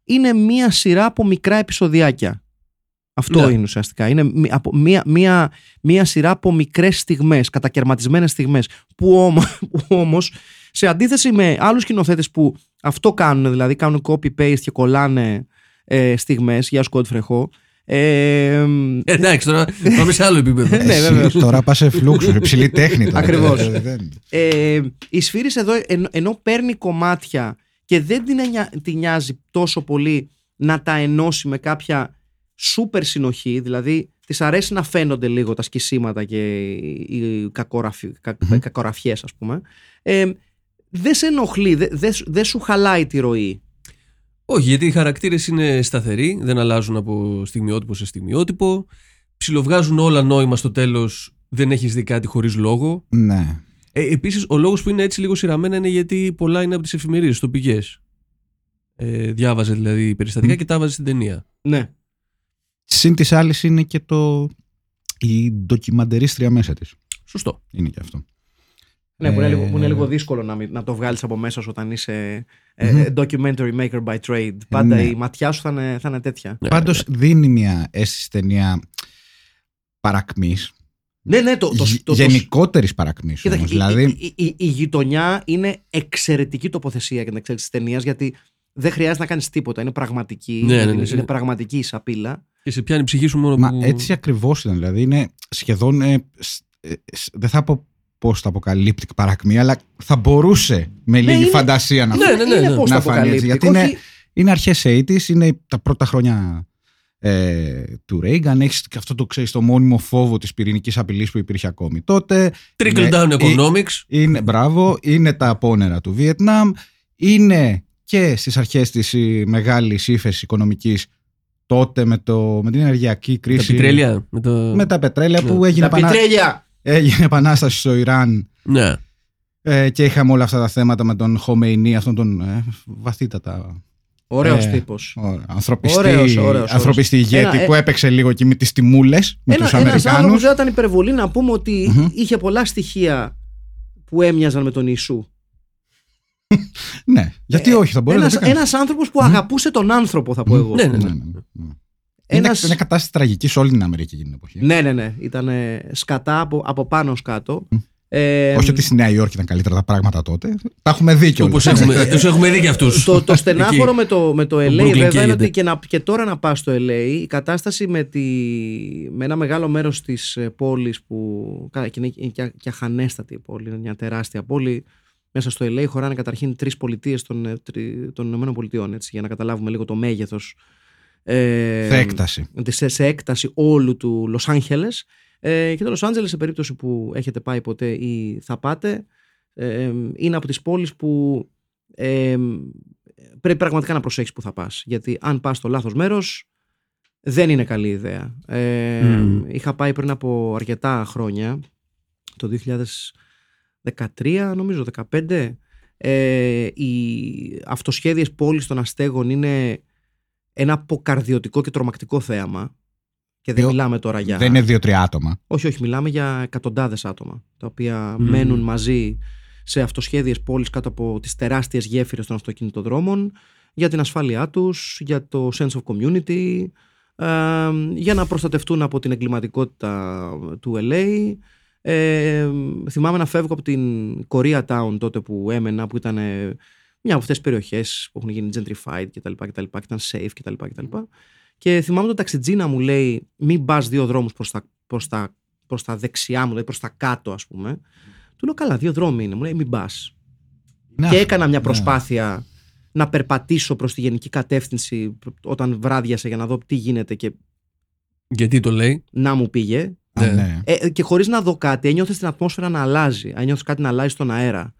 είναι μία σειρά από μικρά επεισοδιάκια. Αυτό yeah. είναι ουσιαστικά. Είναι μία, μία, μία, μία σειρά από μικρές στιγμές, κατακαιρματισμένες στιγμές, που όμως, όμως σε αντίθεση με άλλους σκηνοθέτες που αυτό κάνουν, δηλαδή κάνουν copy-paste και κολλάνε ε, στιγμές για σκότ φρεχό. Ε, εντάξει, τώρα πάμε σε άλλο επίπεδο. Εσύ, εσύ, τώρα πας σε φλούξους, υψηλή τέχνη. Ακριβώς. ε, η Σφύρης εδώ, εν, ενώ παίρνει κομμάτια και δεν την, την νοιάζει τόσο πολύ να τα ενώσει με κάποια σούπερ συνοχή, δηλαδή της αρέσει να φαίνονται λίγο τα σκισίματα και οι κακοραφι, κα, mm-hmm. κακοραφιές, ας πούμε, ε, δεν σε ενοχλεί, δεν δε, δε σου χαλάει τη ροή. Όχι, γιατί οι χαρακτήρες είναι σταθεροί, δεν αλλάζουν από στιγμιότυπο σε στιγμιότυπο, ψιλοβγάζουν όλα νόημα στο τέλος, δεν έχεις δει κάτι χωρίς λόγο. Ναι. Ε, επίσης, ο λόγος που είναι έτσι λίγο σειραμένα είναι γιατί πολλά είναι από τις εφημερίδες τοπικές. Ε, διάβαζε δηλαδή περιστατικά mm. και τα έβαζε στην ταινία. Ναι. Συν της άλλης είναι και το... η ντοκιμαντερίστρια μέσα της. Σωστό. Είναι και αυτό. Ναι, που είναι, λίγο, που είναι λίγο δύσκολο να, μην, να το βγάλεις από μέσα σου όταν είσαι mm-hmm. uh, documentary maker by trade. Πάντα ναι. η ματιά σου θα είναι, θα είναι τέτοια. Πάντως δίνει μια αίσθηση ταινία παρακμής, Ναι, ναι, το, το, το, γενικότερης παρακμής. Κοίτα, όμως, η, δηλαδή... η, η, η, η γειτονιά είναι εξαιρετική τοποθεσία για την εξέλιξη της ταινίας, γιατί δεν χρειάζεται να κάνεις τίποτα. Είναι πραγματική, ναι, ναι, ναι, είναι ναι. πραγματική η σαπίλα. Και σε πιάνει η ψυχή σου μόνο. Μα που... έτσι ακριβώς ήταν. Δηλαδή είναι σχεδόν. Ε, ε, δεν θα πω πώς τα αποκαλύπτει παρακμή, αλλά θα μπορούσε με λίγη ναι, φαντασία είναι, να, ναι, ναι, ναι, ναι, να φανεί. Γιατί όχι... είναι, είναι αρχές ογδόντα, είναι τα πρώτα χρόνια. Ε, του Reagan, έχεις και αυτό το ξέρεις το μόνιμο φόβο της πυρηνικής απειλής που υπήρχε ακόμη τότε. Trickle είναι, down economics. Είναι, μπράβο, είναι τα απόνερα του Βιετνάμ, είναι και στις αρχές της μεγάλης ύφεσης οικονομικής τότε με, το, με την ενεργειακή κρίση. Τα πετρέλαια. Με, το... με τα πετρέλαια που yeah. έγινε, τα επανα... έγινε επανάσταση στο Ιράν. Ναι. Yeah. Ε, και είχαμε όλα αυτά τα θέματα με τον Khomeini, αυτόν τον ε, βαθύτατα. Ωραίος ε, τύπος. Ωραίος, ανθρωπιστή, ωραίος, ωραίος, ανθρωπιστή ωραίος. ηγέτη ένα, που έπαιξε λίγο και με τις τιμούλες με ένα, τους Αμερικάνους. Ένας άνθρωπος δεν ήταν υπερβολή να πούμε ότι mm-hmm. είχε πολλά στοιχεία που έμοιαζαν με τον Ιησού. Ναι, γιατί ε, όχι, θα μπορούσε να το κάνει. Ένας άνθρωπος που αγαπούσε mm-hmm. τον άνθρωπο, θα πω εγώ. Ναι, ναι, ναι. ναι, ναι. Ένας... Είναι κατάσταση τραγική σε όλη την Αμερική εκείνη την εποχή. Ναι, ναι, ναι. Ήταν σκατά από, από πάνω σκάτω. Mm. Ε, Όχι ότι στη Νέα Υόρκη ήταν καλύτερα τα πράγματα τότε. Τα έχουμε δει και όπως έχουμε, τους έχουμε δει και αυτούς. Το, το στενάχωρο με, το, με το ελ έι το βέβαια είναι ότι και, να, και τώρα να πας στο ελ έι η κατάσταση με, τη, με ένα μεγάλο μέρος της πόλης που και είναι και, και αχανέστατη η πόλη, είναι μια τεράστια πόλη. Μέσα στο ελ έι χωράνε καταρχήν τρεις πολιτείες των, των ΗΠΑ, έτσι, για να καταλάβουμε λίγο το μέγεθος ε, σε, έκταση. Σε, σε έκταση όλου του Λος Άντζελες. Ε, και το Λος Άντζελες, σε περίπτωση που έχετε πάει ποτέ ή θα πάτε, ε, είναι από τις πόλεις που ε, πρέπει πραγματικά να προσέχεις που θα πας. Γιατί αν πας στο λάθος μέρος, δεν είναι καλή ιδέα. Ε, mm. Είχα πάει πριν από αρκετά χρόνια, το δύο χιλιάδες δεκατρία, νομίζω, δύο χιλιάδες δεκαπέντε. Ε, οι αυτοσχέδιες πόλεις των αστέγων είναι ένα αποκαρδιωτικό και τρομακτικό θέαμα. Και δεν μιλάμε τώρα για. Δεν είναι δύο-τρία άτομα. Όχι, όχι. Μιλάμε για εκατοντάδες άτομα. Τα οποία mm. μένουν μαζί σε αυτοσχέδιες πόλεις κάτω από τις τεράστιες γέφυρες των αυτοκινητοδρόμων, για την ασφάλειά τους, για το sense of community, ε, για να προστατευτούν από την εγκληματικότητα του ελ έι. Ε, θυμάμαι να φεύγω από την Korea Town τότε που έμενα, που ήταν μια από αυτές τις περιοχές που έχουν γίνει gentrified κτλ. Και ήταν safe κτλ. Και θυμάμαι τον ταξιτζίνα μου λέει μην πας δύο δρόμους προς τα, προς τα, προς τα δεξιά μου, δηλαδή προς τα κάτω ας πούμε. Mm. Του λέω καλά δύο δρόμοι είναι, μου λέει μην πας. Να, και έκανα μια προσπάθεια ναι. να περπατήσω προς τη γενική κατεύθυνση όταν βράδιασε για να δω τι γίνεται και... Γιατί το λέει. Να μου πήγε. Α, ναι. ε, και χωρίς να δω κάτι, ένιωθες την ατμόσφαιρα να αλλάζει, ένιωθες κάτι να αλλάζει στον αέρα.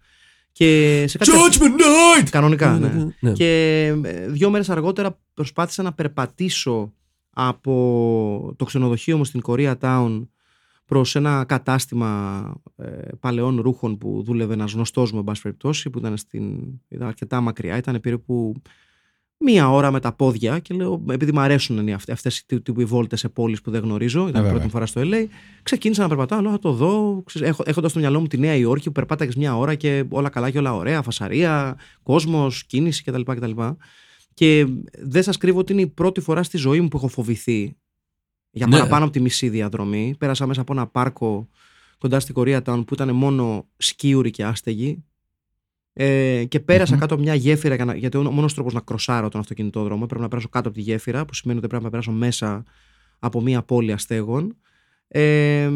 Και σε κάτι... Judgment Night! Κανονικά, ναι. ναι. Και δύο μέρες αργότερα προσπάθησα να περπατήσω από το ξενοδοχείο μου στην Korea Town προς ένα κατάστημα ε, παλαιών ρούχων που δούλευε ένας γνωστός μου, εν πάση περιπτώσει, που ήταν, στην... ήταν αρκετά μακριά. Ήταν περίπου μία ώρα με τα πόδια. Και λέω, επειδή μου αρέσουν αυτές οι τύπου βόλτες σε πόλεις που δεν γνωρίζω, ήταν yeah, πρώτη yeah. φορά στο ελ έι, ξεκίνησα να περπατάω. Να το δω, έχοντας στο μυαλό μου τη Νέα Υόρκη που περπάταγες μία ώρα και όλα καλά και όλα ωραία, φασαρία, κόσμος, κίνηση κτλ. κτλ. Και δεν σας κρύβω ότι είναι η πρώτη φορά στη ζωή μου που έχω φοβηθεί για παραπάνω yeah. από τη μισή διαδρομή. Πέρασα μέσα από ένα πάρκο κοντά στην Korea Town που ήταν μόνο σκίουροι και άστεγοι. Ε, και πέρασα mm-hmm. κάτω από μια γέφυρα για να, γιατί ο μόνος τρόπος να κροσάρω τον αυτοκινητόδρομο πρέπει να περάσω κάτω από τη γέφυρα, που σημαίνει ότι πρέπει να περάσω μέσα από μια πόλη αστέγων ε,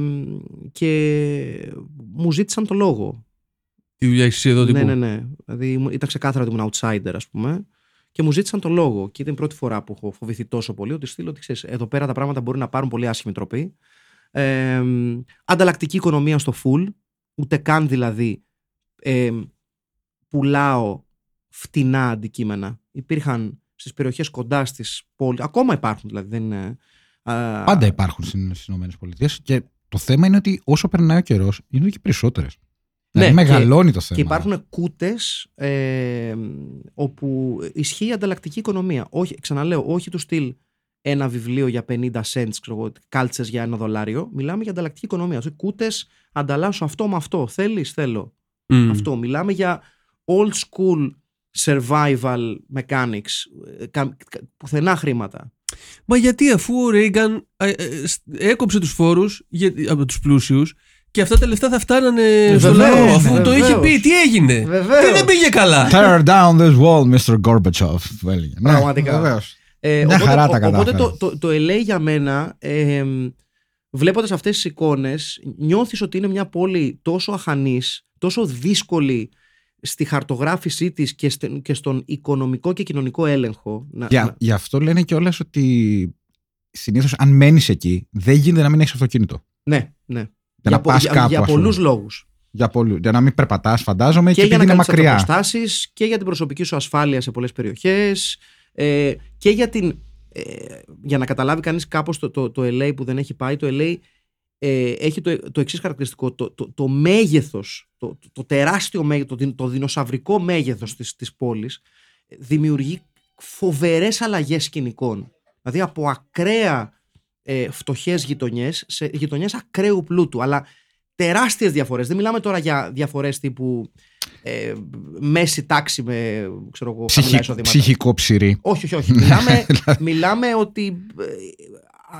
και μου ζήτησαν το λόγο. Τι δουλειά έχεις εσύ εδώ τύπου? Ναι, ναι, ναι. Δηλαδή ήταν ξεκάθαρα ότι ήμουν outsider ας πούμε και μου ζήτησαν το λόγο και ήταν η πρώτη φορά που έχω φοβηθεί τόσο πολύ ότι στείλω ότι ξέρεις, εδώ πέρα τα πράγματα μπορεί να πάρουν πολύ άσχημη τροπή. Ε, ανταλλακτική οικονομία στο full, ούτε καν δηλαδή ε, πουλάω φτηνά αντικείμενα. Υπήρχαν στις περιοχές κοντά στις πόλεις. Ακόμα υπάρχουν δηλαδή. Δεν είναι, α... Πάντα υπάρχουν στις ΗΠΑ. Και το θέμα είναι ότι όσο περνάει ο καιρός, είναι και περισσότερες. Ναι, δηλαδή, μεγαλώνει και, το θέμα. Και υπάρχουν κούτες ε, όπου ισχύει η ανταλλακτική οικονομία. Όχι, ξαναλέω, όχι του στυλ ένα βιβλίο για πενήντα cents, κάλτσες για ένα δολάριο. Μιλάμε για ανταλλακτική οικονομία. Δηλαδή, κούτες, ανταλλάσσω αυτό με αυτό. Θέλεις, θέλω. Mm. Αυτό. Μιλάμε για old school survival mechanics, πουθενά χρήματα. Μα γιατί, αφού ο Ρέγκαν έκοψε τους φόρους από τους πλούσιους και αυτά τα λεφτά θα φτάνανε βεβαίως, στο λαό, αφού βεβαίως. Το είχε πει, τι έγινε, βεβαίως. Τι δεν πήγε καλά. Tear down this wall, Μίστερ Gorbachev. Πραγματικά. Ε, μια οπότε, χαρά τα κατάφερε. Οπότε το, το, το ελέη για μένα, ε, βλέποντας αυτές τις εικόνες, νιώθεις ότι είναι μια πόλη τόσο αχανής, τόσο δύσκολη στη χαρτογράφησή της και, στε, και στον οικονομικό και κοινωνικό έλεγχο. Να, για, να... Γι' αυτό λένε κιόλας ότι συνήθως αν μένεις εκεί, δεν γίνεται να μην έχεις αυτοκίνητο. Ναι, ναι. Για, για, πο, για, για πολλούς λόγους. Για, πολλού, για να μην περπατάς, φαντάζομαι, και, και επειδή είναι μακριά. Και για να κάνεις αποστάσεις και για την προσωπική σου ασφάλεια σε πολλές περιοχές. Ε, και για, την, ε, για να καταλάβει κανείς κάπως το, το, το ελ έι που δεν έχει πάει, το ελ έι ε, έχει το, το εξής χαρακτηριστικό, το, το, το μέγεθος, το, το τεράστιο μέγεθος, το, το δεινοσαυρικό μέγεθος της, της πόλης δημιουργεί φοβερές αλλαγές σκηνικών, δηλαδή από ακραία ε, φτωχές γειτονιές σε γειτονιές ακραίου πλούτου, αλλά τεράστιες διαφορές. Δεν μιλάμε τώρα για διαφορές τύπου ε, μέση τάξη με ξέρω εγώ, χαμηλά εισοδήματα. Ψυχικό ψηρή. Όχι, όχι, όχι. μιλάμε, μιλάμε ότι ε,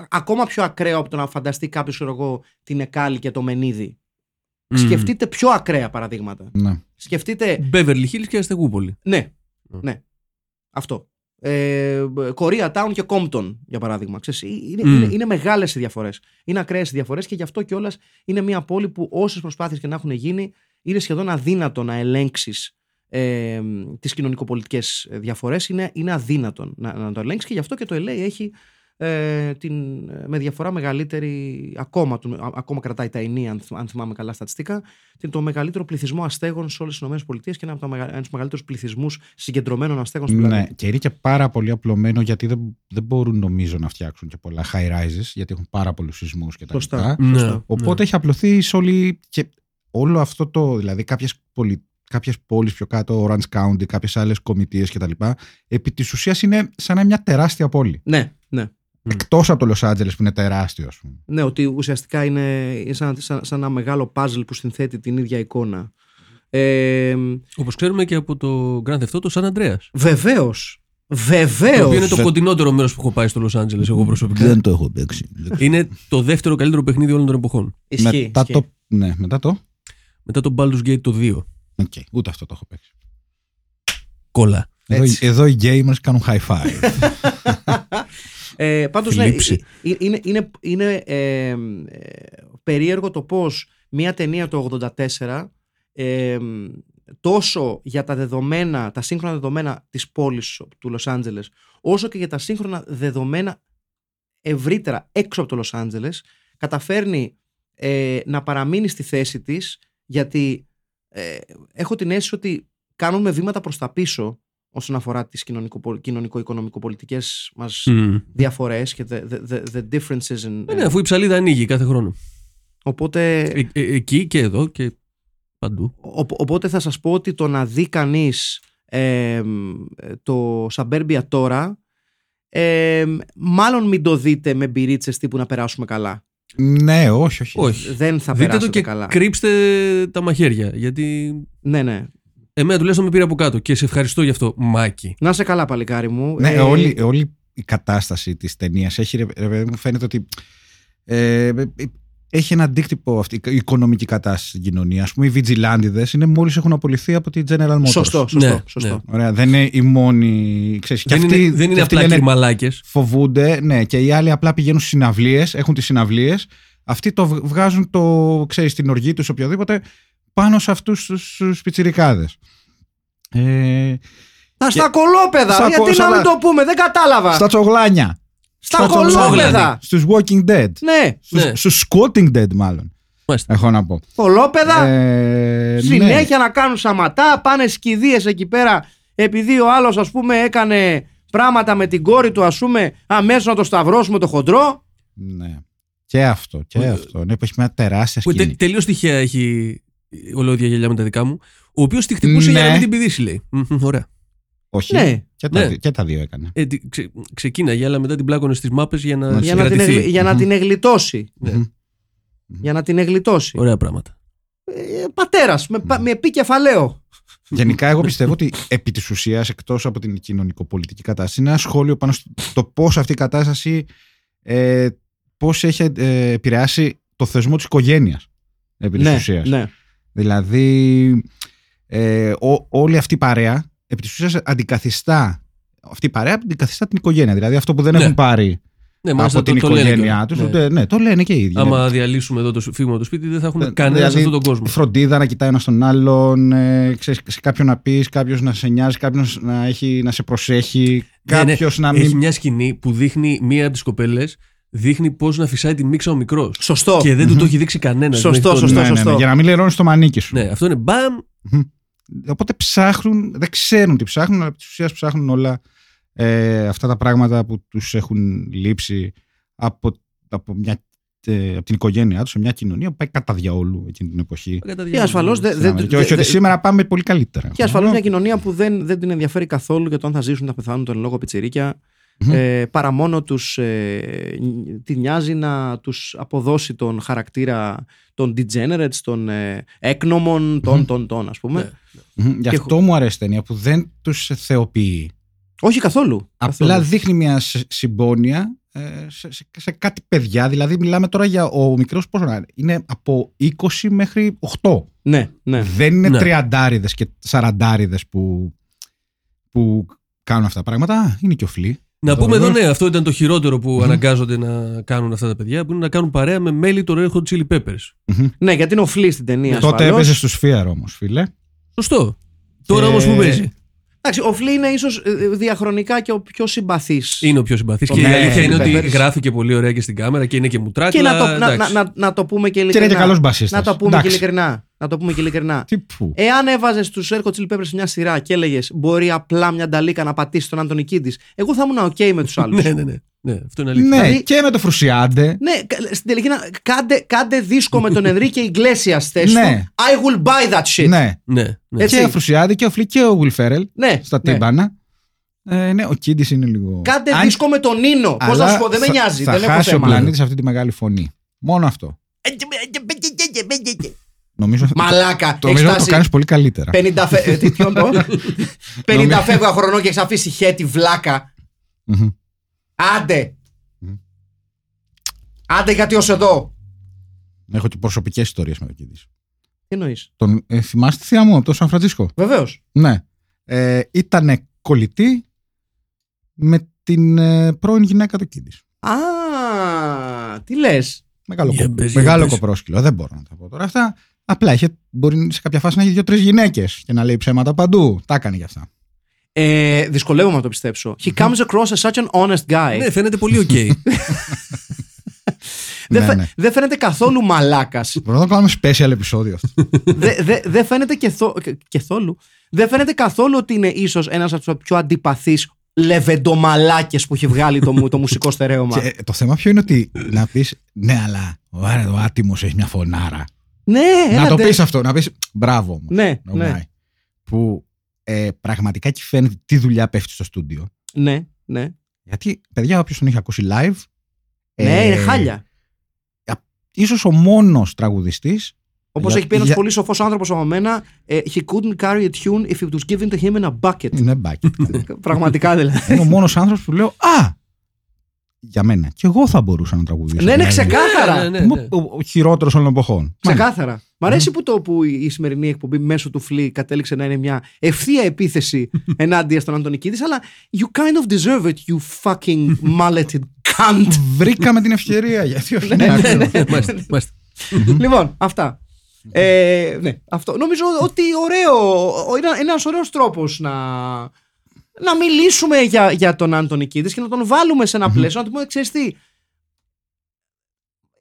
ακόμα πιο ακραίο από το να φανταστεί κάποιος ξέρω εγώ, την Εκάλη και το Μενίδη. Mm. Σκεφτείτε πιο ακραία παραδείγματα. Ναι. Σκεφτείτε. Μπέβερλι Χίλς και Αστεγούπολη. Ναι, mm. ναι. Αυτό. Korea Town και Compton, για παράδειγμα. Ξέρεις, είναι, mm. είναι, είναι μεγάλες οι διαφορές. Είναι ακραίες οι διαφορές και γι' αυτό κιόλας είναι μια πόλη που όσες προσπάθειες και να έχουν γίνει, είναι σχεδόν αδύνατο να ελέγξεις ε, τις κοινωνικοπολιτικές διαφορές. Είναι, είναι αδύνατο να, να το ελέγξεις και γι' αυτό και το ελ έι έχει ε, την, με διαφορά μεγαλύτερη. Ακόμα, το, ακόμα κρατάει τα ενία, αν, αν θυμάμαι καλά στατιστικά, την, το μεγαλύτερο πληθυσμό αστέγων σε όλες τις ΗΠΑ και ένα από τα μεγα, τους μεγαλύτερους πληθυσμούς συγκεντρωμένων αστέγων στον πλανήτη. Ναι, και είναι και πάρα πολύ απλωμένο γιατί δεν, δεν μπορούν νομίζω να φτιάξουν και πολλά high rises, γιατί έχουν πάρα πολλούς σεισμούς κτλ. Ναι, οπότε ναι. έχει απλωθεί σε όλη. Και όλο αυτό το, δηλαδή κάποιες, πολι... κάποιες πόλεις πιο κάτω, Orange County, κάποιες άλλες κομιτείες κτλ. Επί της ουσίας είναι σαν μια τεράστια πόλη. Ναι, ναι. Εκτός από το Los Angeles που είναι τεράστιο. Ναι, ότι ουσιαστικά είναι σαν, σαν, σαν ένα μεγάλο παζλ που συνθέτει την ίδια εικόνα. Ε, Όπως ξέρουμε και από το Grand Theft Auto, το San Andreas. Βεβαίως. Βεβαίως. Το οποίο είναι το κοντινότερο μέρος που έχω πάει στο Los Angeles, εγώ προσωπικά. Δεν το έχω παίξει. Είναι το δεύτερο καλύτερο παιχνίδι όλων των εποχών. Ισχύει. Μετά ισχύ. το. Ναι, μετά το. Μετά το Baldur's Gate το δύο. Okay. Ούτε αυτό το έχω παίξει. Κόλλα. Εδώ, εδώ οι gamers κάνουν high five. ε, πάντως ναι, είναι, είναι, είναι ε, ε, περίεργο το πώς μια ταινία το ογδόντα τέσσερα ε, τόσο για τα δεδομένα, τα σύγχρονα δεδομένα της πόλης του Λος Άντζελες, όσο και για τα σύγχρονα δεδομένα ευρύτερα έξω από το Λος Άντζελες, καταφέρνει Ε, να παραμείνει στη θέση της, γιατί ε, έχω την αίσθηση ότι κάνουμε βήματα προς τα πίσω όσον αφορά τις κοινωνικο-οικονομικο-πολιτικές μας mm. διαφορές και the, the, the differences in, ε, ναι, αφού η ψαλίδα ανοίγει κάθε χρόνο. Οπότε ε, ε, εκεί και εδώ και παντού. Ο, οπότε θα σας πω ότι το να δει κανείς ε, το Suburbia τώρα ε, μάλλον μην το δείτε με μπυρίτσες τύπου να περάσουμε καλά. Ναι, όχι, όχι, όχι. Δεν θα περάσετε καλά. Δείτε το και καλά. Κρύψτε τα μαχαίρια. Γιατί. Ναι, ναι. Εμένα τουλάχιστον με πήρε από κάτω και σε ευχαριστώ γι' αυτό, Μάκη. Να είσαι καλά, παλικάρι μου. Ναι, ε... όλη, όλη η κατάσταση της ταινίας έχει. Ρε, ρε, μου φαίνεται ότι. Ε, έχει ένα αντίκτυπο αυτή η οικονομική κατάσταση στην κοινωνία. Ας πούμε, οι βιτζιλάντιδες είναι μόλις έχουν απολυθεί από τη General Motors. Σωστό, σωστό. Ναι, σωστό. Ναι. Ωραία, δεν είναι οι μόνοι. Ξέρεις, δεν αυτοί, είναι, δεν είναι απλά κυρμαλάκες. Φοβούνται, ναι, και οι άλλοι απλά πηγαίνουν στις συναυλίες, έχουν τις συναυλίες. Αυτοί το βγάζουν το, ξέρεις, την οργή τους, οποιοδήποτε, πάνω σε αυτούς τους πιτσιρικάδες. Ε, τα στα κολόπεδα, στα, γιατί στα, να μην το πούμε, δεν κατάλαβα. Στα τσογλάνια. Στα κολόπεδα. Στους Walking Dead. Ναι. Στους, ναι. στους Squatting Dead μάλλον. Μάλιστα. Έχω να πω. Κολόπεδα. Ε, συνέχεια ναι. να κάνουν σαματά. Πάνε σκηδίες εκεί πέρα. Επειδή ο άλλος ας πούμε έκανε πράγματα με την κόρη του ας πούμε. Αμέσως να το σταυρώσουμε το χοντρό. Ναι. Και αυτό. Και ο, αυτό. Ναι, έχει μια τεράστια σκηνή. Τε, τελείως τυχαία έχει ολόιδια γελιά με τα δικά μου. Ο οποίος τη χτυπούσε ναι. για να μην την πηδήσει λέει. Ωραία. Όχι. Ναι. Και, τα, ναι. και τα δύο έκανε. Ε, ξε, ξεκίναγε, αλλά μετά την πλάκωνε στις μάπες για να, για να, την, εγλ, για να mm-hmm. την εγλιτώσει. Mm-hmm. Ναι. Για να την εγλιτώσει. Ωραία πράγματα. Ε, πατέρας, με, mm-hmm. με επικεφαλαίο. Γενικά, εγώ πιστεύω ότι επί της ουσίας, εκτός από την κοινωνικοπολιτική κατάσταση, είναι ένα σχόλιο πάνω στο πώς αυτή η κατάσταση ε, πώς έχει ε, επηρεάσει το θεσμό της οικογένειας. Επί της ναι, ουσίας. Ναι. Δηλαδή, ε, ό, όλη αυτή η παρέα, επί της ουσίας, αντικαθιστά. Αυτή η παρέα αντικαθιστά την οικογένεια. Δηλαδή, αυτό που δεν ναι. έχουν πάρει. Ναι, από το, την το, οικογένειά του. Ναι. ναι, το λένε και οι ίδιοι. Άμα ναι. διαλύσουμε εδώ το φύγουμε το σπίτι, δεν θα έχουμε κανένα δηλαδή, σε αυτόν τον κόσμο. Φροντίδα να κοιτάει ένα τον άλλον, ε, ξέρεις, κάποιον να πει, κάποιο να σε νοιάζει, κάποιο να, να σε προσέχει. Ναι, κάποιο ναι. να μην. Έχει μια σκηνή που δείχνει μία από τις κοπέλες, δείχνει πώς να φυσάει τη μίξα ο μικρός. Σωστό. Και δεν του το έχει δείξει κανένα. Σωστό, δηλαδή, σωστό, ναι, σωστό. Ναι, ναι, για να μην λερώνεις το μανίκι σου. Ναι, αυτό είναι μπαμ. Οπότε ψάχνουν, δεν ξέρουν τι ψάχνουν, αλλά της ουσίας ψάχνουν όλα. Ε, αυτά τα πράγματα που τους έχουν λείψει από, από, μια, ε, από την οικογένειά τους σε μια κοινωνία που πάει κατά διαόλου εκείνη την εποχή. Και ασφαλώς δε, δε, και όχι δε, ότι σήμερα πάμε πολύ καλύτερα. Και ασφαλώς μια κοινωνία που δεν, δεν την ενδιαφέρει καθόλου για το αν θα ζήσουν, θα πεθάνουν, τον λόγο πιτσιρίκια. Mm-hmm. Ε, παρά μόνο τους ε, τη νοιάζει να τους αποδώσει τον χαρακτήρα των degenerates, των ε, έκνομων, των mm-hmm. των των ας πούμε. Yeah. Mm-hmm. Γι' αυτό έχω... μου αρέσει η ταινία που δεν τους θεοποιεί. Όχι καθόλου. Απλά καθόλου. Δείχνει μια συμπόνια ε, σε, σε, σε κάτι παιδιά. Δηλαδή, μιλάμε τώρα για ο μικρός πόσο να είναι. Είναι από είκοσι μέχρι οκτώ. Ναι, ναι. Δεν είναι ναι. τριαντάριδες και σαραντάριδες που, που κάνουν αυτά τα πράγματα. Είναι και οφλή. Να πούμε εδώ, ναι, αυτό ήταν το χειρότερο που mm-hmm. αναγκάζονται να κάνουν αυτά τα παιδιά. Που είναι να κάνουν παρέα με μέλη των Red Hot Chili Peppers. Mm-hmm. Ναι, γιατί είναι οφλή στην ταινία. Τότε έπαιζε στους Fear όμως, φίλε. Σωστό. Και... Τώρα όμως που παίζει. Ο Φλή είναι ίσως διαχρονικά και ο πιο συμπαθής. Είναι ο πιο συμπαθής. Και ναι, η αλήθεια είναι ότι γράφει και πολύ ωραία και στην κάμερα και είναι και μουτράκλα. Και να το, να, να, να, να το πούμε και ειλικρινά. Και είναι και καλός μπασίστας. Να το πούμε και ειλικρινά. Να το πούμε και ειλικρινά. Εάν έβαζες τους Red Hot Chili Peppers σε μια σειρά και έλεγες μπορεί απλά μια νταλίκα να πατήσει τον Άντωνη Κίντης, εγώ θα ήμουν ok με τους άλλους. ναι, ναι, ναι. Ναι, αυτό είναι αλήθεια. Ναι, δηλαδή, και με το Φρουσιάντε. Ναι, στην τελική να κάντε, κάντε δίσκο με τον Ενρίκε Ιγκλέσιας θέση. Ναι. I will buy that shit. Ναι, ναι, ναι. Και ο Φρουσιάντε και ο Φλικ και ο Will Ferrell ναι, στα ναι. τύμπανα. Ε, ναι, ο Κίντης είναι λίγο. Κάντε Αν... δίσκο με τον Νίνο. Πώς να σου πω, δεν με νοιάζει. Θα, δεν θα χάσει θέμα. Ο πλανήτης αυτή τη μεγάλη φωνή. Μόνο αυτό. Νομίζω Μαλάκα, το, νομίζω το κάνεις πολύ καλύτερα. πενήντα φεύγα χρονών και έχεις αφήσει χέτη βλάκα. Άντε! Mm. Άντε γιατί ως εδώ! Έχω και προσωπικές ιστορίες με τον Κίδη. Τι εννοείς? Τον, ε, θυμάστε τη θεία μου από το Σαν Φρανσίσκο. Βεβαίως. Ναι. Ε, ήτανε κολλητή με την ε, πρώην γυναίκα του Κίδη. Α, τι λες? Μεγάλο, yeah, κο, yeah, μεγάλο yeah, κοπρόσκυλο. Yeah. Δεν μπορώ να τα πω τώρα αυτά. Απλά είχε, μπορεί σε κάποια φάση να έχει δύο-τρεις γυναίκες και να λέει ψέματα παντού. Τα έκανε για αυτά. Ε, δυσκολεύομαι να το πιστέψω. He comes across as such an honest guy. Ναι, φαίνεται πολύ ok. Δεν ναι, φα... ναι. δε φαίνεται καθόλου μαλάκας. Μπορώ να κάνουμε special επεισόδιο αυτό. Δεν δε, δε φαίνεται κεθό... κεθόλου. Δεν φαίνεται καθόλου ότι είναι ίσως ένας από τους πιο αντιπαθείς λεβεντομαλάκες που έχει βγάλει το, το μουσικό στερέωμα. Και, το θέμα ποιο είναι ότι να πεις ναι, αλλά βάρε, ο άτιμος έχει μια φωνάρα. Ναι, να έλατε. Το πεις αυτό, να πεις μπράβο όμως. Ναι, no ναι. Που. Ε, πραγματικά και φαίνεται τι δουλειά πέφτει στο στούντιο. Ναι, ναι. Γιατί, παιδιά, όποιος τον είχε ακούσει live. Ναι, ε, είναι χάλια. Ε, ίσως ο μόνος τραγουδιστής. Όπως για, έχει πει ένας για... πολύ σοφός άνθρωπος από μένα, he couldn't carry a tune if it was given to him in a bucket. Είναι bucket. Πραγματικά δηλαδή. Είναι ο μόνος άνθρωπος που λέω, α! Για μένα. Και εγώ θα μπορούσα να τραγουδήσω. Ναι, είναι ξεκάθαρα. Ναι, ναι, ναι. Ο χειρότερος όλων των εποχών. Ξεκάθαρα. Μ' αρέσει mm. που, το, που η σημερινή εκπομπή μέσω του Φλή κατέληξε να είναι μια ευθεία επίθεση ενάντια στον Αντωνικίδη, αλλά you kind of deserve it, you fucking mulleted cunt. Βρήκαμε την ευκαιρία, γιατί όχι. Ναι, ναι, ναι. Λοιπόν, αυτά. Ε, ναι, αυτό. Νομίζω ότι ωραίο, είναι ένας ωραίος τρόπος να... να μιλήσουμε για, για τον Άντωνη Κίδης και να τον βάλουμε σε ένα mm-hmm. πλαίσιο, να του πούμε, ξέρεις τι,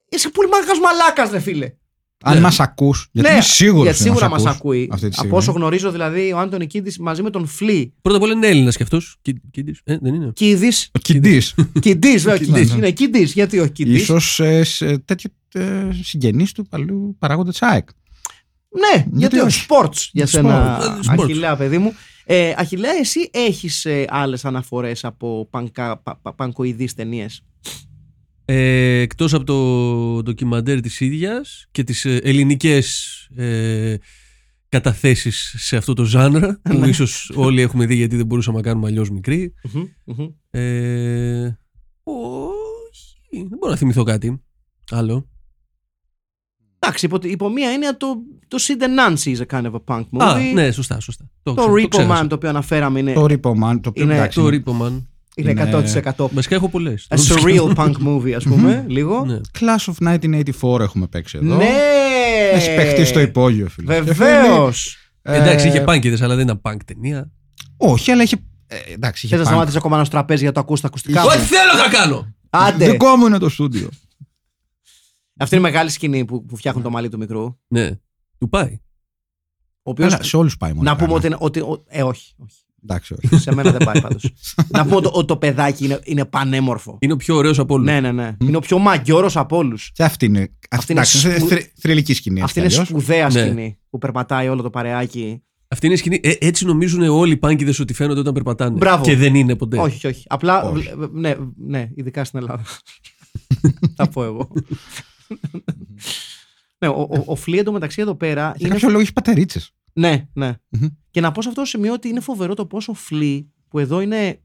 είσαι πολύ μαλάκας μαλάκας, ρε φίλε. Αν ναι. μας ακούς, γιατί ναι, σίγουρα μας, μας ακούει. Από όσο γνωρίζω, δηλαδή, ο Άντωνη Κίδης μαζί με τον Φλή. Πρώτα απ' όλα είναι Έλληνας κι αυτός. Κίδης, ε, δεν είναι. Κίδης. Κίδης. Κίδης, είναι Κίδης. Γιατί όχι Κίδης. Ίσως ε, τέτοιο ε, συγγενής του παλιού παράγοντα Τσάικ. Ναι, γιατί όχι. Σπορτς για σένα, Αχιλλέα, παιδί μου. Ε, Αχιλλέα, εσύ έχεις ε, άλλες αναφορές από πανκα, πα, πα, πανκοειδείς ταινίες? Ε, εκτός από το ντοκιμαντέρ της ίδιας και τις ελληνικές ε, καταθέσεις σε αυτό το ζάνρα που ίσως όλοι έχουμε δει γιατί δεν μπορούσαμε να κάνουμε αλλιώς μικροί. ε, όχι, δεν μπορώ να θυμηθώ κάτι άλλο. Εντάξει, υπό μία έννοια το, το Sid and Nancy is a kind of a punk movie. Α, ναι, σωστά, σωστά. Το, το Repo Man το, το οποίο αναφέραμε είναι... Το Repo Man, το οποίο είναι, το Repo Man. Είναι, είναι εκατό τοις εκατό. Βασικά έχω πολλές. A surreal punk movie, ας πούμε, λίγο. Ναι. Class of χίλια εννιακόσια ογδόντα τέσσερα έχουμε παίξει εδώ. Ναι! Έχει παίχτη στο υπόγειο, φίλε. Βεβαίως! Ε, εντάξει, είχε πάνκιδες, αλλά δεν ήταν punk ταινία. Όχι, αλλά είχε... Ε, εντάξει, είχε. Θες να σταμάτησες ακόμα ένα τραπέζι για να το ακούς τα ακουστικά μου. Όχι, θέλω να κάνω! Άντε! Δικό μου είναι το στούντιο. Αυτή είναι η μεγάλη σκηνή που, που φτιάχνουν το μαλλί του μικρού. Ναι. Του πάει. Ο οποίος... Άρα, σε όλους πάει μόνο. Να πούμε ότι... ότι ο... Ε, όχι. όχι. Εντάξει, όχι. Σε μένα δεν πάει πάντως. Να πούμε ότι το, το παιδάκι είναι, είναι πανέμορφο. Είναι ο πιο ωραίος από όλους. Ναι, ναι, ναι. Mm. Είναι ο πιο μαγιόρος από όλους. Και αυτή είναι. Αυτή είναι σπου... θρη, θρηλυκή σκηνή. Αυτή είναι σπουδαία ναι. σκηνή που περπατάει όλο το παρεάκι. Αυτή είναι η σκηνή. Ε, έτσι νομίζουν όλοι οι πάνκιδες ότι φαίνονται όταν περπατάνε. Μπράβο. Και δεν είναι ποτέ. Όχι, όχι. Απλά. Όχι. Ναι, ναι, ειδικά στην Ελλάδα. Θα πω εγώ. Ναι, ο, ο, ο Φλή εντωμεταξύ εδώ πέρα. Για κάποιο λόγο έχει πατερίτσες. Ναι, ναι. Mm-hmm. Και να πω σε αυτό το σημείο ότι είναι φοβερό το πόσο Φλή που εδώ είναι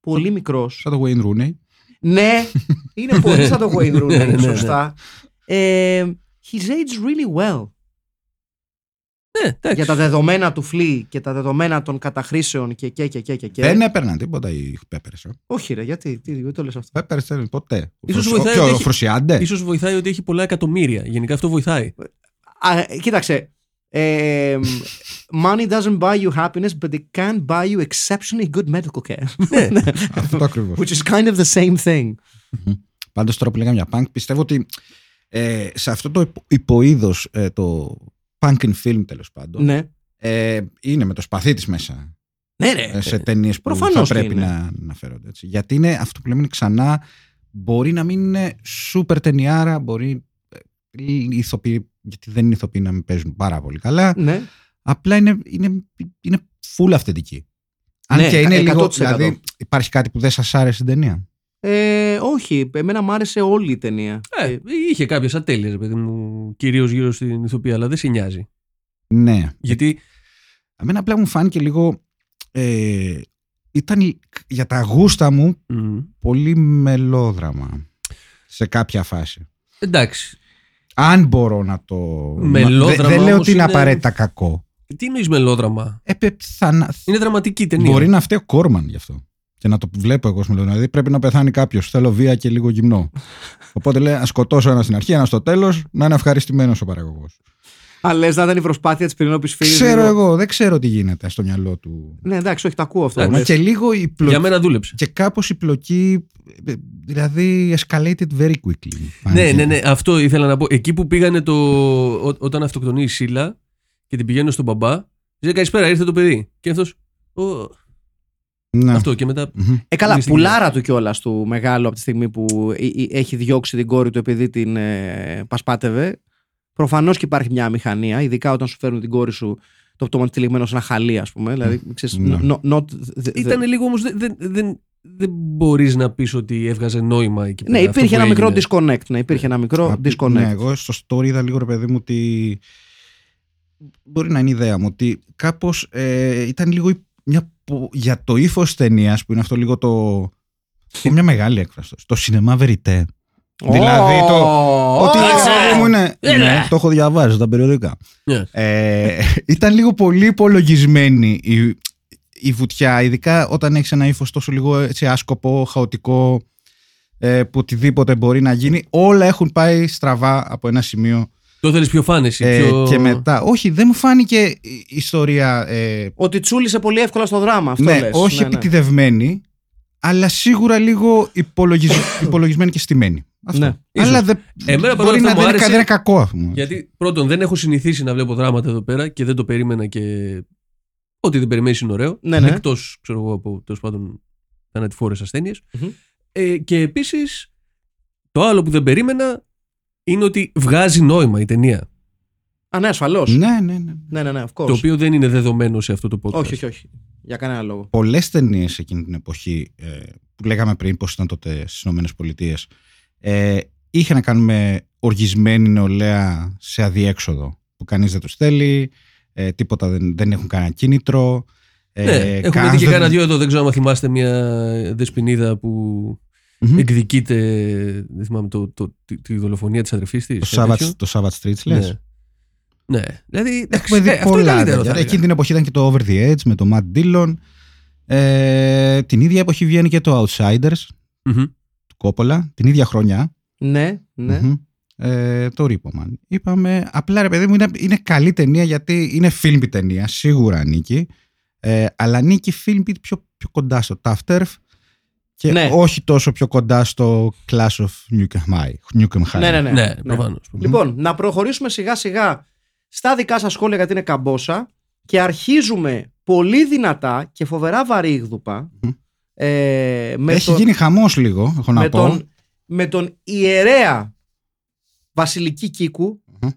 πολύ μικρός. Σαν το Wayne Rooney. Ναι, είναι πολύ σαν το Wayne Rooney. Σωστά. ε, He's aged really well. Ναι, για τα δεδομένα του Φλή και τα δεδομένα των καταχρήσεων και και και και και. Δεν έπαιρναν τίποτα οι Πέπερες. Όχι ρε, γιατί τι, τι το λες αυτό. Πέπερες δεν είναι ποτέ. Ίσως βοηθάει, ο, ότι έχει, ίσως βοηθάει ότι έχει πολλά εκατομμύρια. Γενικά αυτό βοηθάει. Α, κοίταξε. Ε, money doesn't buy you happiness, but it can buy you exceptionally good medical care. Ναι, αυτό ακριβώς. Which is kind of the same thing. Πάντως τώρα που λέγαμε για punk, πιστεύω ότι ε, σε αυτό το υποείδος ε, το... Punkin film τέλος πάντων. Ναι. Ε, είναι με το σπαθί της μέσα. Ναι, ναι. Σε ταινίες που θα πρέπει να αναφέρονται. Έτσι. Γιατί είναι αυτό που λέμε ξανά. Μπορεί να μην είναι super ταινιάρα, μπορεί οι ηθοποιοί, γιατί δεν είναι ηθοποιοί να μην παίζουν πάρα πολύ καλά. Ναι. Απλά είναι, είναι, είναι full αυθεντική. Αν ναι, και είναι εκατό τοις εκατό. Λίγο. Δηλαδή υπάρχει κάτι που δεν σας άρεσε στην ταινία. Ε, όχι, εμένα μου άρεσε όλη η ταινία. Ε, είχε κάποιες ατέλειες, παιδί μου, κυρίως γύρω στην ηθοποιία, αλλά δεν σε νοιάζει. Ναι. Γιατί. Εμένα απλά μου φάνηκε λίγο. Ε, ήταν για τα γούστα μου mm. πολύ μελόδραμα σε κάποια φάση. Εντάξει. Αν μπορώ να το. Μελόδραμα. Δεν δε λέω ότι είναι απαραίτητα κακό. Τι εννοείς μελόδραμα. Ε, θα... Είναι δραματική ταινία. Μπορεί να φταίει ο Κόρμαν γι' αυτό. Και να το βλέπω εγώ, μου λέω, δηλαδή πρέπει να πεθάνει κάποιος. Θέλω βία και λίγο γυμνό. Οπότε λέει, να σκοτώσω ένα στην αρχή, ένα στο τέλος, να είναι ευχαριστημένος ο παραγωγός. Αλλά λες να ήταν η προσπάθεια της Πενελόπης Σφύρης. Ξέρω δηλαδή. Εγώ, δεν ξέρω τι γίνεται στο μυαλό του. Ναι, εντάξει, όχι, τα ακούω αυτό. Ναι, και λίγο η πλοκή. Για μένα δούλεψε. Και κάπως η πλοκή. Δηλαδή, escalated very quickly. Ναι, ναι, ναι, αυτό ήθελα να πω. Εκεί που πήγανε το. Ό, όταν αυτοκτονεί η Σίλα και την πηγαίνουν στον μπαμπά, λέει καλησπέρα, ήρθε το παιδί. Και αυτός. Ο... Ναι. Αυτό και μετά. Mm-hmm. Ε, καλά, πουλάρα του κιόλας του μεγάλου από τη στιγμή που έχει διώξει την κόρη του επειδή την ε, πασπάτευε. Προφανώς και υπάρχει μια αμηχανία, ειδικά όταν σου φέρνουν την κόρη σου το πτώμα τυλιγμένο σε ένα χαλί, ας πούμε. Δηλαδή, ξέρεις, ναι. no, not the, the... Ήτανε λίγο όμως. Δεν, δεν, δεν μπορείς να πεις ότι έβγαζε νόημα εκεί πέρα. Ναι, υπήρχε ένα έγινε... μικρό disconnect. Ναι, υπήρχε ένα μικρό Α, disconnect. Ναι, εγώ στο story είδα λίγο ρε παιδί μου ότι. Μπορεί να είναι η ιδέα μου ότι κάπως ε, ήταν λίγο μια. Που για το ύφος ταινίας που είναι αυτό λίγο το. Είναι μια μεγάλη έκφραση. Το σινεμά βεριτέ. Oh, δηλαδή το. Oh, ότι oh, μου είναι. Yeah. Ναι, το έχω διαβάσει τα περιοδικά. Yeah. Ε, ήταν λίγο πολύ υπολογισμένη η, η βουτιά, ειδικά όταν έχεις ένα ύφος τόσο λίγο έτσι, άσκοπο, χαοτικό, ε, που οτιδήποτε μπορεί να γίνει. Όλα έχουν πάει στραβά από ένα σημείο. Το θέλεις πιο φάνηση. Ε, πιο... Και μετά. Όχι, δεν μου φάνηκε η ιστορία. Ε... Ότι τσούλησε πολύ εύκολα στο δράμα, αυτό ναι, λες. Όχι ναι, επιτηδευμένη, ναι. Αλλά σίγουρα λίγο υπολογισ... υπολογισμένη και στημένη. Αυτό. Ναι. Αλλά δε... Εμένα, μπορεί να δεν άρεσε... είναι κακό αυτό. Γιατί πρώτον, δεν έχω συνηθίσει να βλέπω δράματα εδώ πέρα και δεν το περίμενα και. Ό,τι δεν περιμένεις είναι ωραίο. Ναι, ναι. Εκτός, ξέρω εγώ, από τέλος πάντων θανατηφόρες ασθένειες. Mm-hmm. Ε, και επίσης, το άλλο που δεν περίμενα. Είναι ότι βγάζει νόημα η ταινία. Α, ναι, ασφαλώς. Ναι, ναι, ναι. ναι, ναι, ναι of course. Το οποίο δεν είναι δεδομένο σε αυτό το podcast. Όχι, όχι, όχι. Για κανένα λόγο. Πολλές ταινίες εκείνη την εποχή, ε, που λέγαμε πριν πώς ήταν τότε στις ΗΠΑ, ε, είχε να κάνουν με οργισμένη νεολαία σε αδιέξοδο που κανείς δεν τους θέλει, ε, τίποτα δεν, δεν έχουν κανένα κίνητρο. Ε, ναι, έχουμε κάνουν... δει και κάνα δύο εδώ, δεν ξέρω αν θυμάστε μια δεσποινίδα που mm-hmm. εκδικείται, δεν θυμάμαι, το, το, τη, τη δολοφονία της αδερφής της. Το Sabbath Street, λες. Ναι. Ναι, δηλαδή έχουμε δει ναι, πολλά. Εκείνη την εποχή ήταν και το Over the Edge με το Matt Dillon. Ε, την ίδια εποχή βγαίνει και το Outsiders mm-hmm. του Κόπολα, την ίδια χρονιά. Ναι, ναι. Mm-hmm. Ε, το Repo Man. Είπαμε, απλά ρε παιδί μου, είναι, είναι καλή ταινία γιατί είναι filmy ταινία, σίγουρα ανήκει. Ε, αλλά ανήκει filmy πιο, πιο κοντά στο Tough Turf και ναι. όχι τόσο πιο κοντά στο Clash of Newcomb High. Ναι, ναι, ναι. ναι, προφανώς. ναι. Λοιπόν, να προχωρήσουμε σιγά σιγά στα δικά σας σχόλια γιατί είναι καμπόσα και αρχίζουμε πολύ δυνατά και φοβερά βαρύγδουπα. Mm. Ε, με Έχει τον, γίνει χαμός λίγο, έχω να με πω. Τον, με τον ιερέα Βασιλική Κίκου. Mm.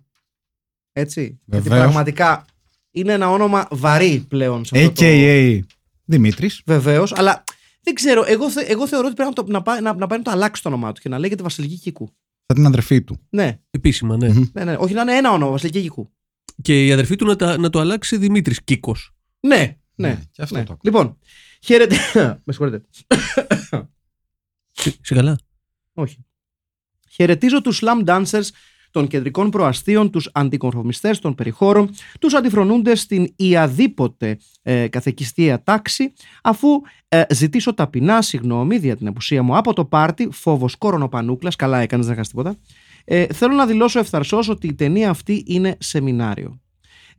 Έτσι. Βεβαίως. Γιατί πραγματικά είναι ένα όνομα βαρύ πλέον. Σε αυτό έι κέι έι το... Δημήτρης. Βεβαίως, αλλά δεν ξέρω. Εγώ, θε, εγώ θεωρώ ότι πρέπει να, το, να, πάει, να, να πάει να το αλλάξει το όνομά του και να λέγεται Βασιλική Κίκου. Θα την αδερφή του. Ναι. Επίσημα, ναι. Mm-hmm. ναι, ναι. Όχι να είναι ένα όνομα, Βασιλική Κίκου. Και η αδερφή του να, τα, να το αλλάξει Δημήτρης Κίκος. Ναι, ναι. ναι, και αυτό ναι. Το λοιπόν, χαίρετε. Με συγχωρείτε. Σε καλά. Όχι. Χαιρετίζω τους slam dancers των κεντρικών προαστίων, τους αντικονφορμιστές των περιχώρων, τους αντιφρονούντες στην ιαδήποτε ε, καθεκιστία τάξη, αφού ε, ζητήσω ταπεινά συγγνώμη δια την απουσία μου από το πάρτι, φόβος κορονοπανούκλας, καλά έκανες, δεν έχασες τίποτα, ε, θέλω να δηλώσω ευθαρσώς ότι η ταινία αυτή είναι σεμινάριο.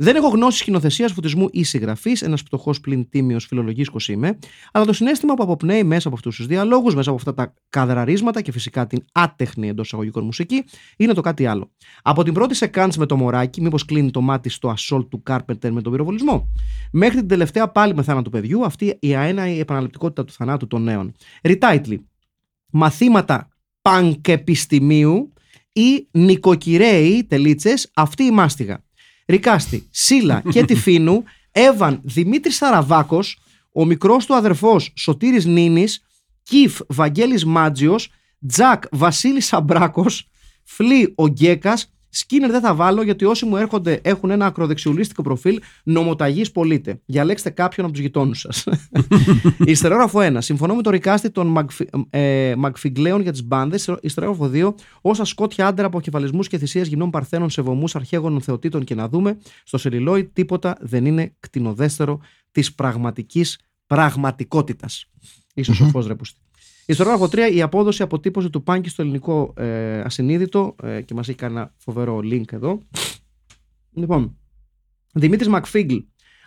Δεν έχω γνώση σκηνοθεσίας, φωτισμού ή συγγραφής, ένας φτωχός πλην τίμιος φιλολογίσκος είμαι, αλλά το συναίσθημα που αποπνέει μέσα από αυτούς τους διαλόγους, μέσα από αυτά τα καδραρίσματα και φυσικά την άτεχνη εντός εισαγωγικών μουσική, είναι το κάτι άλλο. Από την πρώτη σεκάντς με το μωράκι, μήπως κλείνει το μάτι στο ασόλτ του Κάρπεντερ με τον πυροβολισμό, μέχρι την τελευταία πάλι με θάνατο παιδιού, αυτή η αέναη επαναληπτικότητα του θανάτου των νέων. Ριτάιτλι. Μαθήματα πανκεπιστημίου ή νοικοκυρέοι τελίτσες, αυτή η μάστιγα. Ρικάστη, Σίλα και Τιφίνου, Εύαν, Δημήτρης Σαραβάκος, ο μικρός του αδερφός Σωτήρης Νίνης, Κιφ, Βαγγέλης Μάτζιος, Τζακ, Βασίλης Αμπράκος, Φλή, ο Γκέκας, Σκίνερ δεν θα βάλω γιατί όσοι μου έρχονται έχουν ένα ακροδεξιουλίστικο προφίλ, νομοταγής πολίτε. Διαλέξτε κάποιον από τους γειτόνους σας. Ιστερόγραφο ένα. Συμφωνώ με το ρικάστη των Μαγφι... ε... Μαγφιγκλέων για τις μπάνδες. Ιστερόγραφο δύο. Όσα σκότια άντερα από κεφαλισμούς και θυσίες γυμνών παρθένων σε βωμούς αρχαίγωνων θεοτήτων και να δούμε, στο Σελιλόι τίποτα δεν είναι κτηνοδέστερο της πραγματικής πραγματικότητας. Ίσως ο φως ρεπούστη. Ιστορόγραφο τρία, η απόδοση αποτύπωση του Πάνκι στο ελληνικό ε, ασυνείδητο ε, και μας έχει κάνει ένα φοβερό link εδώ. Λοιπόν, Δημήτρης Μακφίγγλ.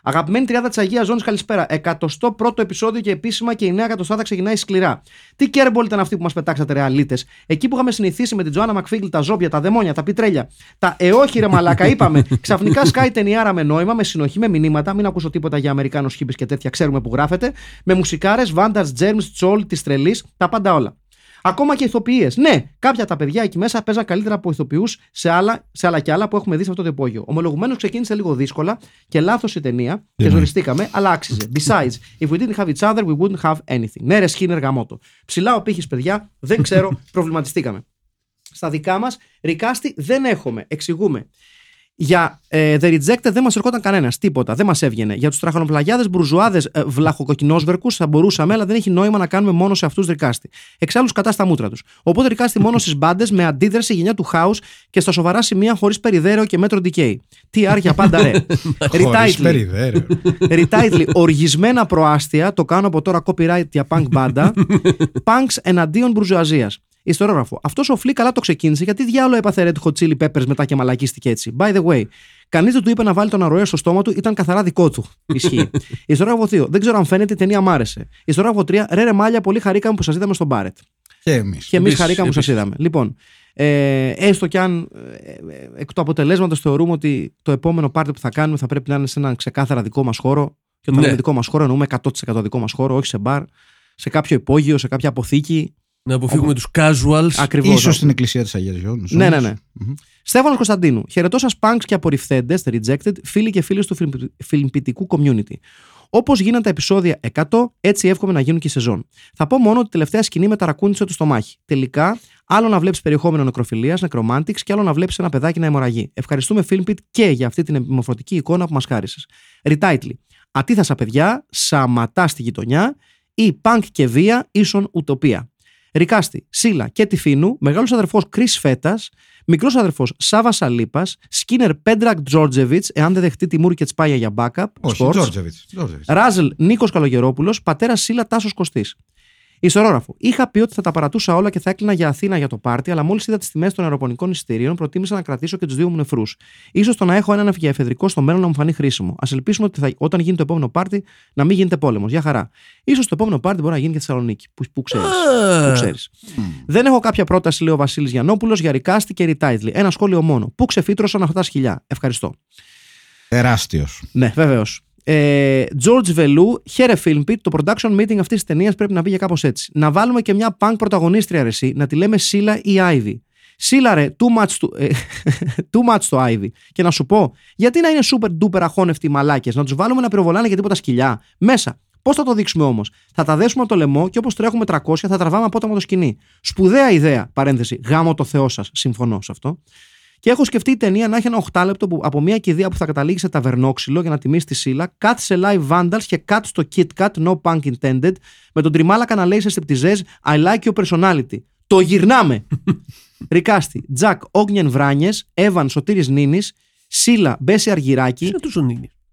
Αγαπημένη τριάδα της Αγίας Ζώνης, καλησπέρα. Εκατοστό πρώτο επεισόδιο και επίσημα και η νέα εκατοστάδα ξεκινάει σκληρά. Τι κέρμπολ ήταν αυτή που μας πετάξατε, ρε αλήτες. Εκεί που είχαμε συνηθίσει με την Τζοάννα Μακφίγγλ τα ζόμπια, τα δαιμόνια, τα πιτρέλια. Τα εόχι ρε μαλάκα, είπαμε. Ξαφνικά σκάει ταινιάρα με νόημα, με συνοχή, με μηνύματα. Μην ακούσω τίποτα για Αμερικάνους χίπης και τέτοια, ξέρουμε που γράφετε. Με μουσικάρες, Βάντας, Τζέρμς, Τσόλ, τη τρελή, τα πάντα όλα. Ακόμα και ηθοποιίες. Ναι, κάποια τα παιδιά εκεί μέσα παίζαν καλύτερα από ηθοποιούς σε άλλα, σε άλλα και άλλα που έχουμε δει σε αυτό το υπόγειο. Ομολογουμένως ξεκίνησε λίγο δύσκολα και λάθος η ταινία και ζοριστήκαμε, αλλά άξιζε. Besides, if we didn't have each other, we wouldn't have anything. Ναι, ρε Σκίνερ γαμότο. Ψηλά ο πύχης, παιδιά, δεν ξέρω, προβληματιστήκαμε. Στα δικά μας, ρικάστη δεν έχουμε. Εξηγούμε. Για ε, The Rejected δεν μας ερχόταν κανένας, τίποτα, δεν μας έβγαινε. Για τους τραχανοπλαγιάδες, μπουρζουάδες, ε, βλαχοκοκκινόσβερκους θα μπορούσαμε, αλλά δεν έχει νόημα να κάνουμε μόνο σε αυτούς ρικάστη. Εξάλλου κατά στα μούτρα τους. Οπότε ρικάστη μόνο στις μπάντες, με αντίδραση γενιά του χάους και στα σοβαρά σημεία χωρίς περιδέρεο και μέτρο ντικέι. Τι άργια πάντα ρε. Ριτάιτλι. Οργισμένα προάστια, το κάνω από τώρα copyright για punk μπάντα. Punks εναντίον μπουρζουαζίας. Ιστορόγραφο. Αυτό ο Φλή καλά το ξεκίνησε, γιατί διάλογο έπαθε Red Hot Chili Peppers μετά και μαλακίστηκε έτσι. By the way, κανείς δεν του είπε να βάλει τον αρωέα στο στόμα του, ήταν καθαρά δικό του. Ισχύει. Ιστορόγραφο δύο. Δεν ξέρω αν φαίνεται, η ταινία μ' άρεσε. Ιστορόγραφο τρία. Ρε ρε μάλια, πολύ χαρήκαμε που σας είδαμε στον Μπάρετ. Και εμείς. Και εμείς χαρήκαμε που σας είδαμε. Λοιπόν, ε, έστω κι αν ε, ε, εκ του αποτελέσματος θεωρούμε ότι το επόμενο πάρτι που θα κάνουμε θα πρέπει να είναι σε έναν ξεκάθαρα δικό μας χώρο. Και όταν λέμε δικό μας χώρο, εννοούμε εκατό τοις εκατό δικό μας χώρο, όχι σε μπαρ, σε κάποιο υπόγειο, σε κάποια αποθήκη. Να αποφύγουμε τους casuals. Ακριβώς. Ίσως στην εκκλησία της Αγίας Ζώνης. Ναι, ναι, ναι. Mm-hmm. Στέφανος Κωνσταντίνου. Χαιρετώ σας, punks και απορριφθέντες, rejected, φίλοι και φίλες του φιλμπιτικού community. Όπως γίναν τα επεισόδια εκατό, έτσι εύχομαι να γίνουν και η σεζόν. Θα πω μόνο ότι η τελευταία σκηνή με ταρακούνησε το στομάχι. Τελικά, άλλο να βλέπεις περιεχόμενο νεκροφιλίας, νεκρομάντιξ και άλλο να βλέπεις ένα παιδάκι να αιμορραγεί. Ευχαριστούμε Filmpit και για αυτή την επιμορφωτική εικόνα που μας χάρισες. Retitle. Ατίθασα παιδιά, σαματά στη γειτονιά ή πανκ και βία ίσον ουτοπία. Ρικάστη, Σίλα και Τιφίνου, μεγάλος αδερφός Κρίς Φέτας, μικρός αδερφός Σάβα Σαλίπας, Σκίνερ Πέντρακ Τζόρτζεβιτς, εάν δεν δεχτεί Τιμούρ και Τσπάγια για backup, Τζόρτζεβιτς, Ράζελ Νίκος Καλογερόπουλος, πατέρα Σίλα Τάσος Κωστής. Ιστορόγραφο. Είχα πει ότι θα τα παρατούσα όλα και θα έκλεινα για Αθήνα για το πάρτι, αλλά μόλις είδα τις τιμές των αεροπονικών εισιτηρίων, προτίμησα να κρατήσω και τους δύο μου νεφρούς. Ίσως το να έχω έναν εφεδρικό στο μέλλον να μου φανεί χρήσιμο. Ας ελπίσουμε ότι θα, όταν γίνει το επόμενο πάρτι να μην γίνεται πόλεμος. Για χαρά. Ίσως το επόμενο πάρτι μπορεί να γίνει και Θεσσαλονίκη. Που, που ξέρεις. Που ξέρεις. Mm. Δεν έχω κάποια πρόταση, λέει ο Βασίλης Γιαννόπουλος, για ρικάστη και ριτάιτλι. Ένα σχόλιο μόνο. Πού ξεφύτρωσαν αυτά τα χιλιά. Ευχαριστώ. Τεράστιος. Ναι, βεβαίως. Ε, George Velou, χαίρε Filmpit, το production meeting αυτής της ταινίας πρέπει να πήγε κάπως έτσι. Να βάλουμε και μια punk πρωταγωνίστρια, ρε εσύ, να τη λέμε Sheila ή Ivy. Sheila ρε, too much to, too much to Ivy. Και να σου πω, γιατί να είναι super duper αχώνευτοι οι μαλάκες, να τους βάλουμε να πυροβολάνε για τίποτα σκυλιά μέσα. Πώς θα το δείξουμε όμως? Θα τα δέσουμε από το λαιμό και όπως τρέχουμε τριακόσια θα τραβάμε απότομα το σκηνή. Σπουδαία ιδέα, παρένθεση. Γάμο το Θεό σας, συμφωνώ σε αυτό. Και έχω σκεφτεί η ταινία να έχει ένα οχτώ λεπτό που από μια κηδεία που θα καταλήγει σε ταβερνόξυλο για να τιμήσει τη Σίλα, cut σε live Vandals και cut στο Kit Kat, no punk intended, με τον τριμάλακα να λέει σε στεπτιζές I like your personality. Το γυρνάμε! Ρικάστη, Τζακ Όγνιεν Βράνιες, Εύαν Σωτήρης Νίνης, Σίλα Μπέση Αργυράκη,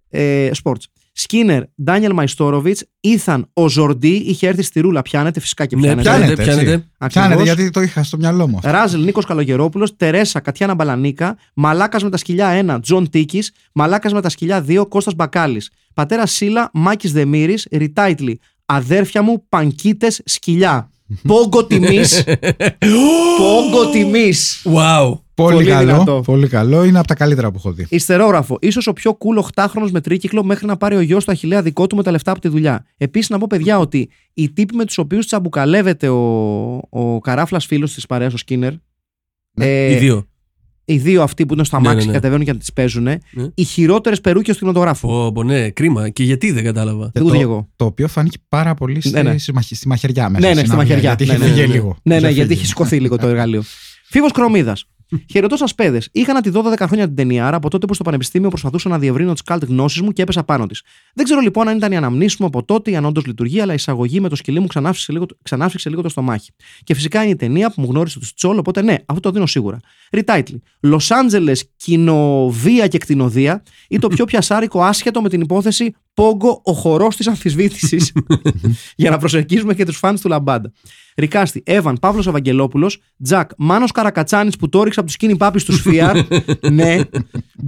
ε, Sports. Σκίνερ, Ντάνιελ Μαϊστόροβιτς, Ήθαν, ο Ζορντί, είχε έρθει στη ρούλα. Πιάνετε, φυσικά και πιάνετε. Ναι, πιάνετε, πιάνετε. Πιάνετε, γιατί το είχα στο μυαλό μου. Ράζελ, Νίκος Καλογερόπουλος, Τερέσα, Κατιάνα Μπαλανίκα, Μαλάκας με τα σκυλιά ένα, Τζον Τίκης, Μαλάκας με τα σκυλιά δύο, Κώστας Μπακάλης. Πατέρα Σίλα, Μάκης Δεμύρης, ριτάιτλι. Αδέρφια μου, πανκίτες σκυλιά. Πόγκο τιμής. Πόγκο τιμής. Wow. Πολύ, πολύ, καλό, πολύ καλό, είναι από τα καλύτερα που έχω δει. Ιστερόγραφο. Ίσως ο πιο cool οχτάχρονος με τρίκυκλο μέχρι να πάρει ο γιος του Αχιλλέα δικό του με τα λεφτά από τη δουλειά. Επίσης, να πω παιδιά ότι οι τύποι με τους οποίους τσαμπουκαλεύεται ο, ο καράφλας φίλος της παρέας, ο Σκίνερ. Ναι. Ε, οι δύο. Οι δύο αυτοί που είναι στο αμάξι ναι, ναι, ναι. και κατεβαίνουν και να τις παίζουν. Ναι. Οι χειρότερες περούκες του κινηματογράφου. Oh, ναι, κρίμα. Και γιατί δεν κατάλαβα. Και ούτε το, εγώ. Το οποίο φάνηκε πάρα πολύ στη, ναι, ναι. στη μαχαιριά μέσα. Ναι, ναι, στη μαχαιριά. Γιατί έχει σηκωθεί λίγο το εργαλείο. Φίβος Κρομίδας. Χαιρετώ σας παιδες. Είχα να τη δω δώδεκα χρόνια την ταινία, άρα από τότε που στο πανεπιστήμιο προσπαθούσα να διευρύνω τις καλτ γνώσεις μου και έπεσα πάνω της. Δεν ξέρω λοιπόν αν ήταν η αναμνήση μου από τότε ή αν όντως λειτουργεί, αλλά η εισαγωγή με το σκυλί μου ξανάφυξε λίγο, ξανάφυξε λίγο το στομάχι. Και φυσικά είναι η ταινία που μου γνώρισε τους Τσόλ, οπότε ναι, αυτό το δίνω σίγουρα. Retitle. Los Angeles, κοινοβία και κτηνοδία ή το πιο πιασάρικο άσχετο με την υπόθεση Πόγκο, ο χορός της αμφισβήτησης. Για να προσελκύσουμε και τους φανς του Λαμπάντα. Ρικάστη, Εύαν, Παύλος Ευαγγελόπουλος, Τζακ, Μάνος Καρακατσάνης που το ρίξε από τους σκίνι πάπης του Φιάρ. Ναι.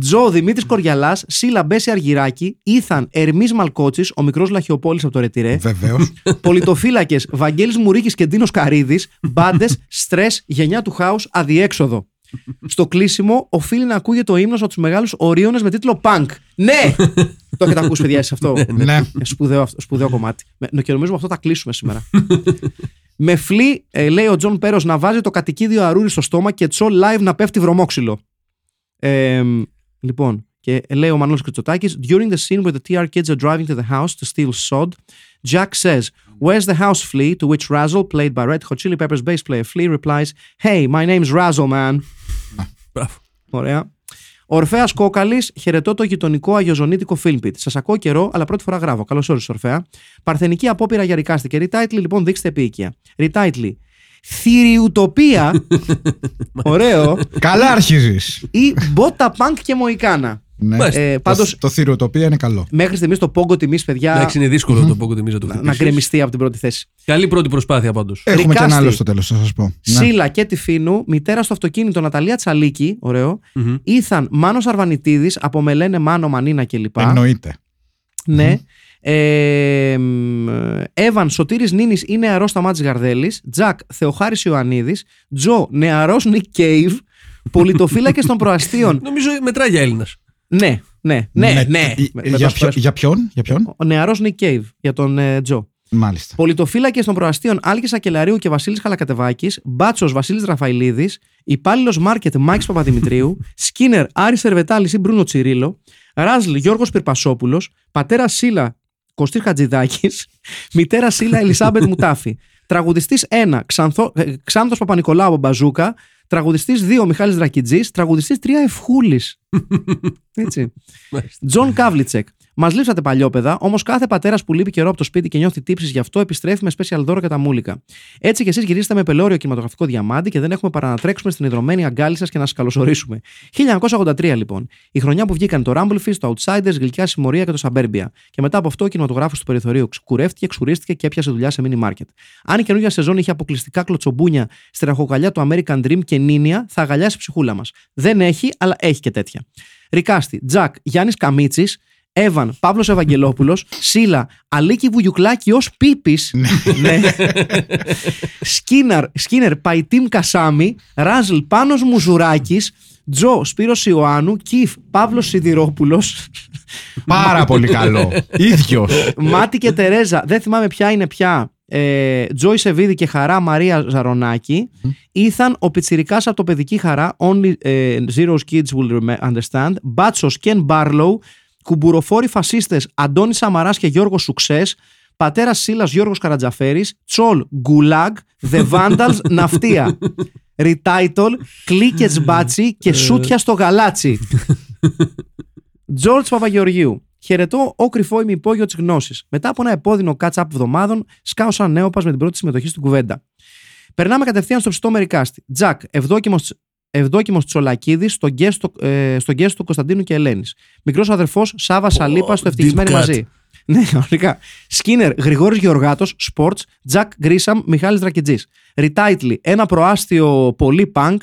Τζο, Δημήτρης Κοριαλάς, Σίλα Μπέση Αργυράκη, Ήθαν, Ερμής Μαλκότσης, ο μικρός Λαχιοπόλης από το Ρετιρέ. Βεβαίως. Πολιτοφύλακες, Βαγγέλης Μουρίκης και Ντίνος Καρίδης, μπάντες, στρες, γενιά του χάους, αδιέξοδο. Στο κλείσιμο, οφείλει να ακούγεται ο ύμνος από τους μεγάλους Ορίωνες με τίτλο Punk. Ναι! Το έχετε ακούσει, παιδιά, σε αυτό. Ναι. Σπουδαίο, σπουδαίο κομμάτι. Και νομίζω αυτό θα κλείσουμε σήμερα. Με φλή, ε, λέει ο Τζον Πέρος, να βάζει το κατοικίδιο αρούρι στο στόμα και Τσο live να πέφτει βρωμόξυλο. Ε, λοιπόν, και λέει ο Μανώλης Κριτσοτάκης, during the scene where the T R kids are driving to the house to steal sod, Jack says, where's the house flea? To which Razzle, played by Red Hot Chili Peppers bass player Flea, replies, hey, my name's Razzle, man. Ωραία. Ορφέας Κόκαλης, χαιρετώ το γειτονικό αγιοζωνίτικο Filmpit. Σας ακούω καιρό, αλλά πρώτη φορά γράβω. Καλώς όρισες, Ορφέα. Παρθενική απόπειρα για ρικάστη και retitle, λοιπόν, δείξτε επίοικια. Retitle. Θηριουτοπία. Ωραίο. Καλά αρχίζεις. Ή μπότα πανκ και μοϊκάνα. Ναι. Ε, πάντως, το το θηριοτοπία είναι καλό. Μέχρι στιγμής το πόγκο τιμής, παιδιά. Εντάξει, είναι δύσκολο mm-hmm. το πόγκο τιμής να το βρει. Να γκρεμιστεί από την πρώτη θέση. Καλή πρώτη προσπάθεια πάντως. Έχουμε Ρικάστη, και ένα άλλο στο τέλος, θα σας πω. Σίλα ναι. και Τιφίνου, μητέρα στο αυτοκίνητο Ναταλία Τσαλίκη. Ωραίο. Mm-hmm. Ήθαν Μάνος Αρβανιτίδης, από Μελένε Μάνο Μανίνα κλπ. Εννοείται. Ναι. Mm-hmm. Εύαν, ε, Σωτήρης Νίνης ή νεαρός Σταμάτης Γαρδέλης. Τζακ, Θεοχάρης Ιωαννίδης. Τζο, νεαρός Νικ Κέιβ. Πολιτοφύλακες των προαστίων. Νομίζω μετράει για Έλληνας. Ναι, ναι, ναι, ναι. ναι. Για, ποιο, για, ποιον, για ποιον? Ο νεαρός Νικ Κέιβ, για τον ε, Τζο. Μάλιστα. Πολιτοφύλακες των προαστίων Άλκης Ακελαρίου και Βασίλης Χαλακατεβάκης. Μπάτσος Βασίλης Ραφαηλίδης. Υπάλληλος μάρκετ Μάκης Παπαδημητρίου. Σκίνερ Άρης Σερβετάλης ή Μπρούνο Τσιρίλο. Ράζλ Γιώργος Πυρπασόπουλος. Πατέρα Σίλα Κωστής Χατζηδάκης, μητέρα Σίλα Ελισάμπετ Μουτάφη. Τραγουδιστής ένα, Ξάνθος Παπα-Νικολάου από Μπαζούκα. Τραγουδιστής δύο, Μιχάλης Δρακιτζής. Τραγουδιστής τρία, Ευχούλης. Έτσι. Τζον Καβλιτσεκ. Μας λείψατε παλιόπαιδα, όμως κάθε πατέρας που λείπει καιρό από το σπίτι και νιώθει τύψεις γι' αυτό επιστρέφει με special δώρο και τα μούλικα. Έτσι κι εσείς γυρίσετε με πελώριο κινηματογραφικό διαμάντι και δεν έχουμε παρά να τρέξουμε στην ιδρωμένη αγκάλι σας και να σας καλωσορίσουμε. χίλια εννιακόσια ογδόντα τρία λοιπόν. Η χρονιά που βγήκαν το Rumble Fist, το Outsiders, Γλυκιά Συμμορία και το Suburbia. Και μετά από αυτό ο κινηματογράφος του περιθωρίου κουρεύτηκε, ξουρίστηκε και έπιασε δουλειά σε mini market. Αν η καινούργια σεζόν είχε αποκλειστικά κλωτσομπούνια στη ραχοκαλιά του American Dream και νίνια, θα αγαλιάσει η ψυχούλα μας. Δεν έχει, αλλά έχει και τέτοια. Ρικάστη, Τζακ, Γιάννης Καμίτσης. Εύαν, Παύλος Ευαγγελόπουλος, Σίλα, Αλίκη Βουγιουκλάκη ως Πίπης, ναι. Σκίναρ, Σκίνερ, Παϊτίμ Κασάμι, Ράζλ, Πάνος Μουζουράκης, Τζο, Σπύρος Ιωάννου, Κιφ, Παύλος Σιδηρόπουλος. Πάρα πολύ καλό, ίδιος. Μάτι και Τερέζα, δεν θυμάμαι ποια είναι πια. Ε, Τζόι Σεβίδη και Χαρά Μαρία Ζαρονάκη. Mm. Ήθαν ο Πιτσιρικάς από το Παιδική Χαρά, Only ε, Zero's Kids Will Understand, Μπάτσος Κεν Μπάρλοου, Κουμπουροφόροι φασίστες Αντώνης Σαμαράς και Γιώργος Σουξές, πατέρας Σίλας Γιώργος Καρατζαφέρης, Τσόλ Γκουλάγ, The Vandals Ναυτία, Retitle, Κλίκετς Μπάτσι και Σούτια στο Γαλάτσι. Τζόρτζ Παπαγεωργίου. Χαιρετώ, ο κρυφό είμαι υπόγειο της γνώσης. Μετά από ένα επώδυνο catch-up εβδομάδων, σκάω σαν νέοπας με την πρώτη συμμετοχή στην κουβέντα. Περνάμε κατευθείαν στο ψητό μερικάστη. Τζακ, ευδόκιμος. Ευδόκιμος Τσολακίδης στον γκέστο ε, του Κωνσταντίνου και Ελένης. Μικρός αδερφός Σάβα Σαλίπα oh, στο Ευτυχισμένοι Μαζί. Ναι, κανονικά. Σκίνερ Γρηγόρης Γεωργάτος, Sports, Τζακ Γκρίσαμ, Μιχάλης Δρακιτζής. Ριτάιτλι, ένα προάστιο πολύ πανκ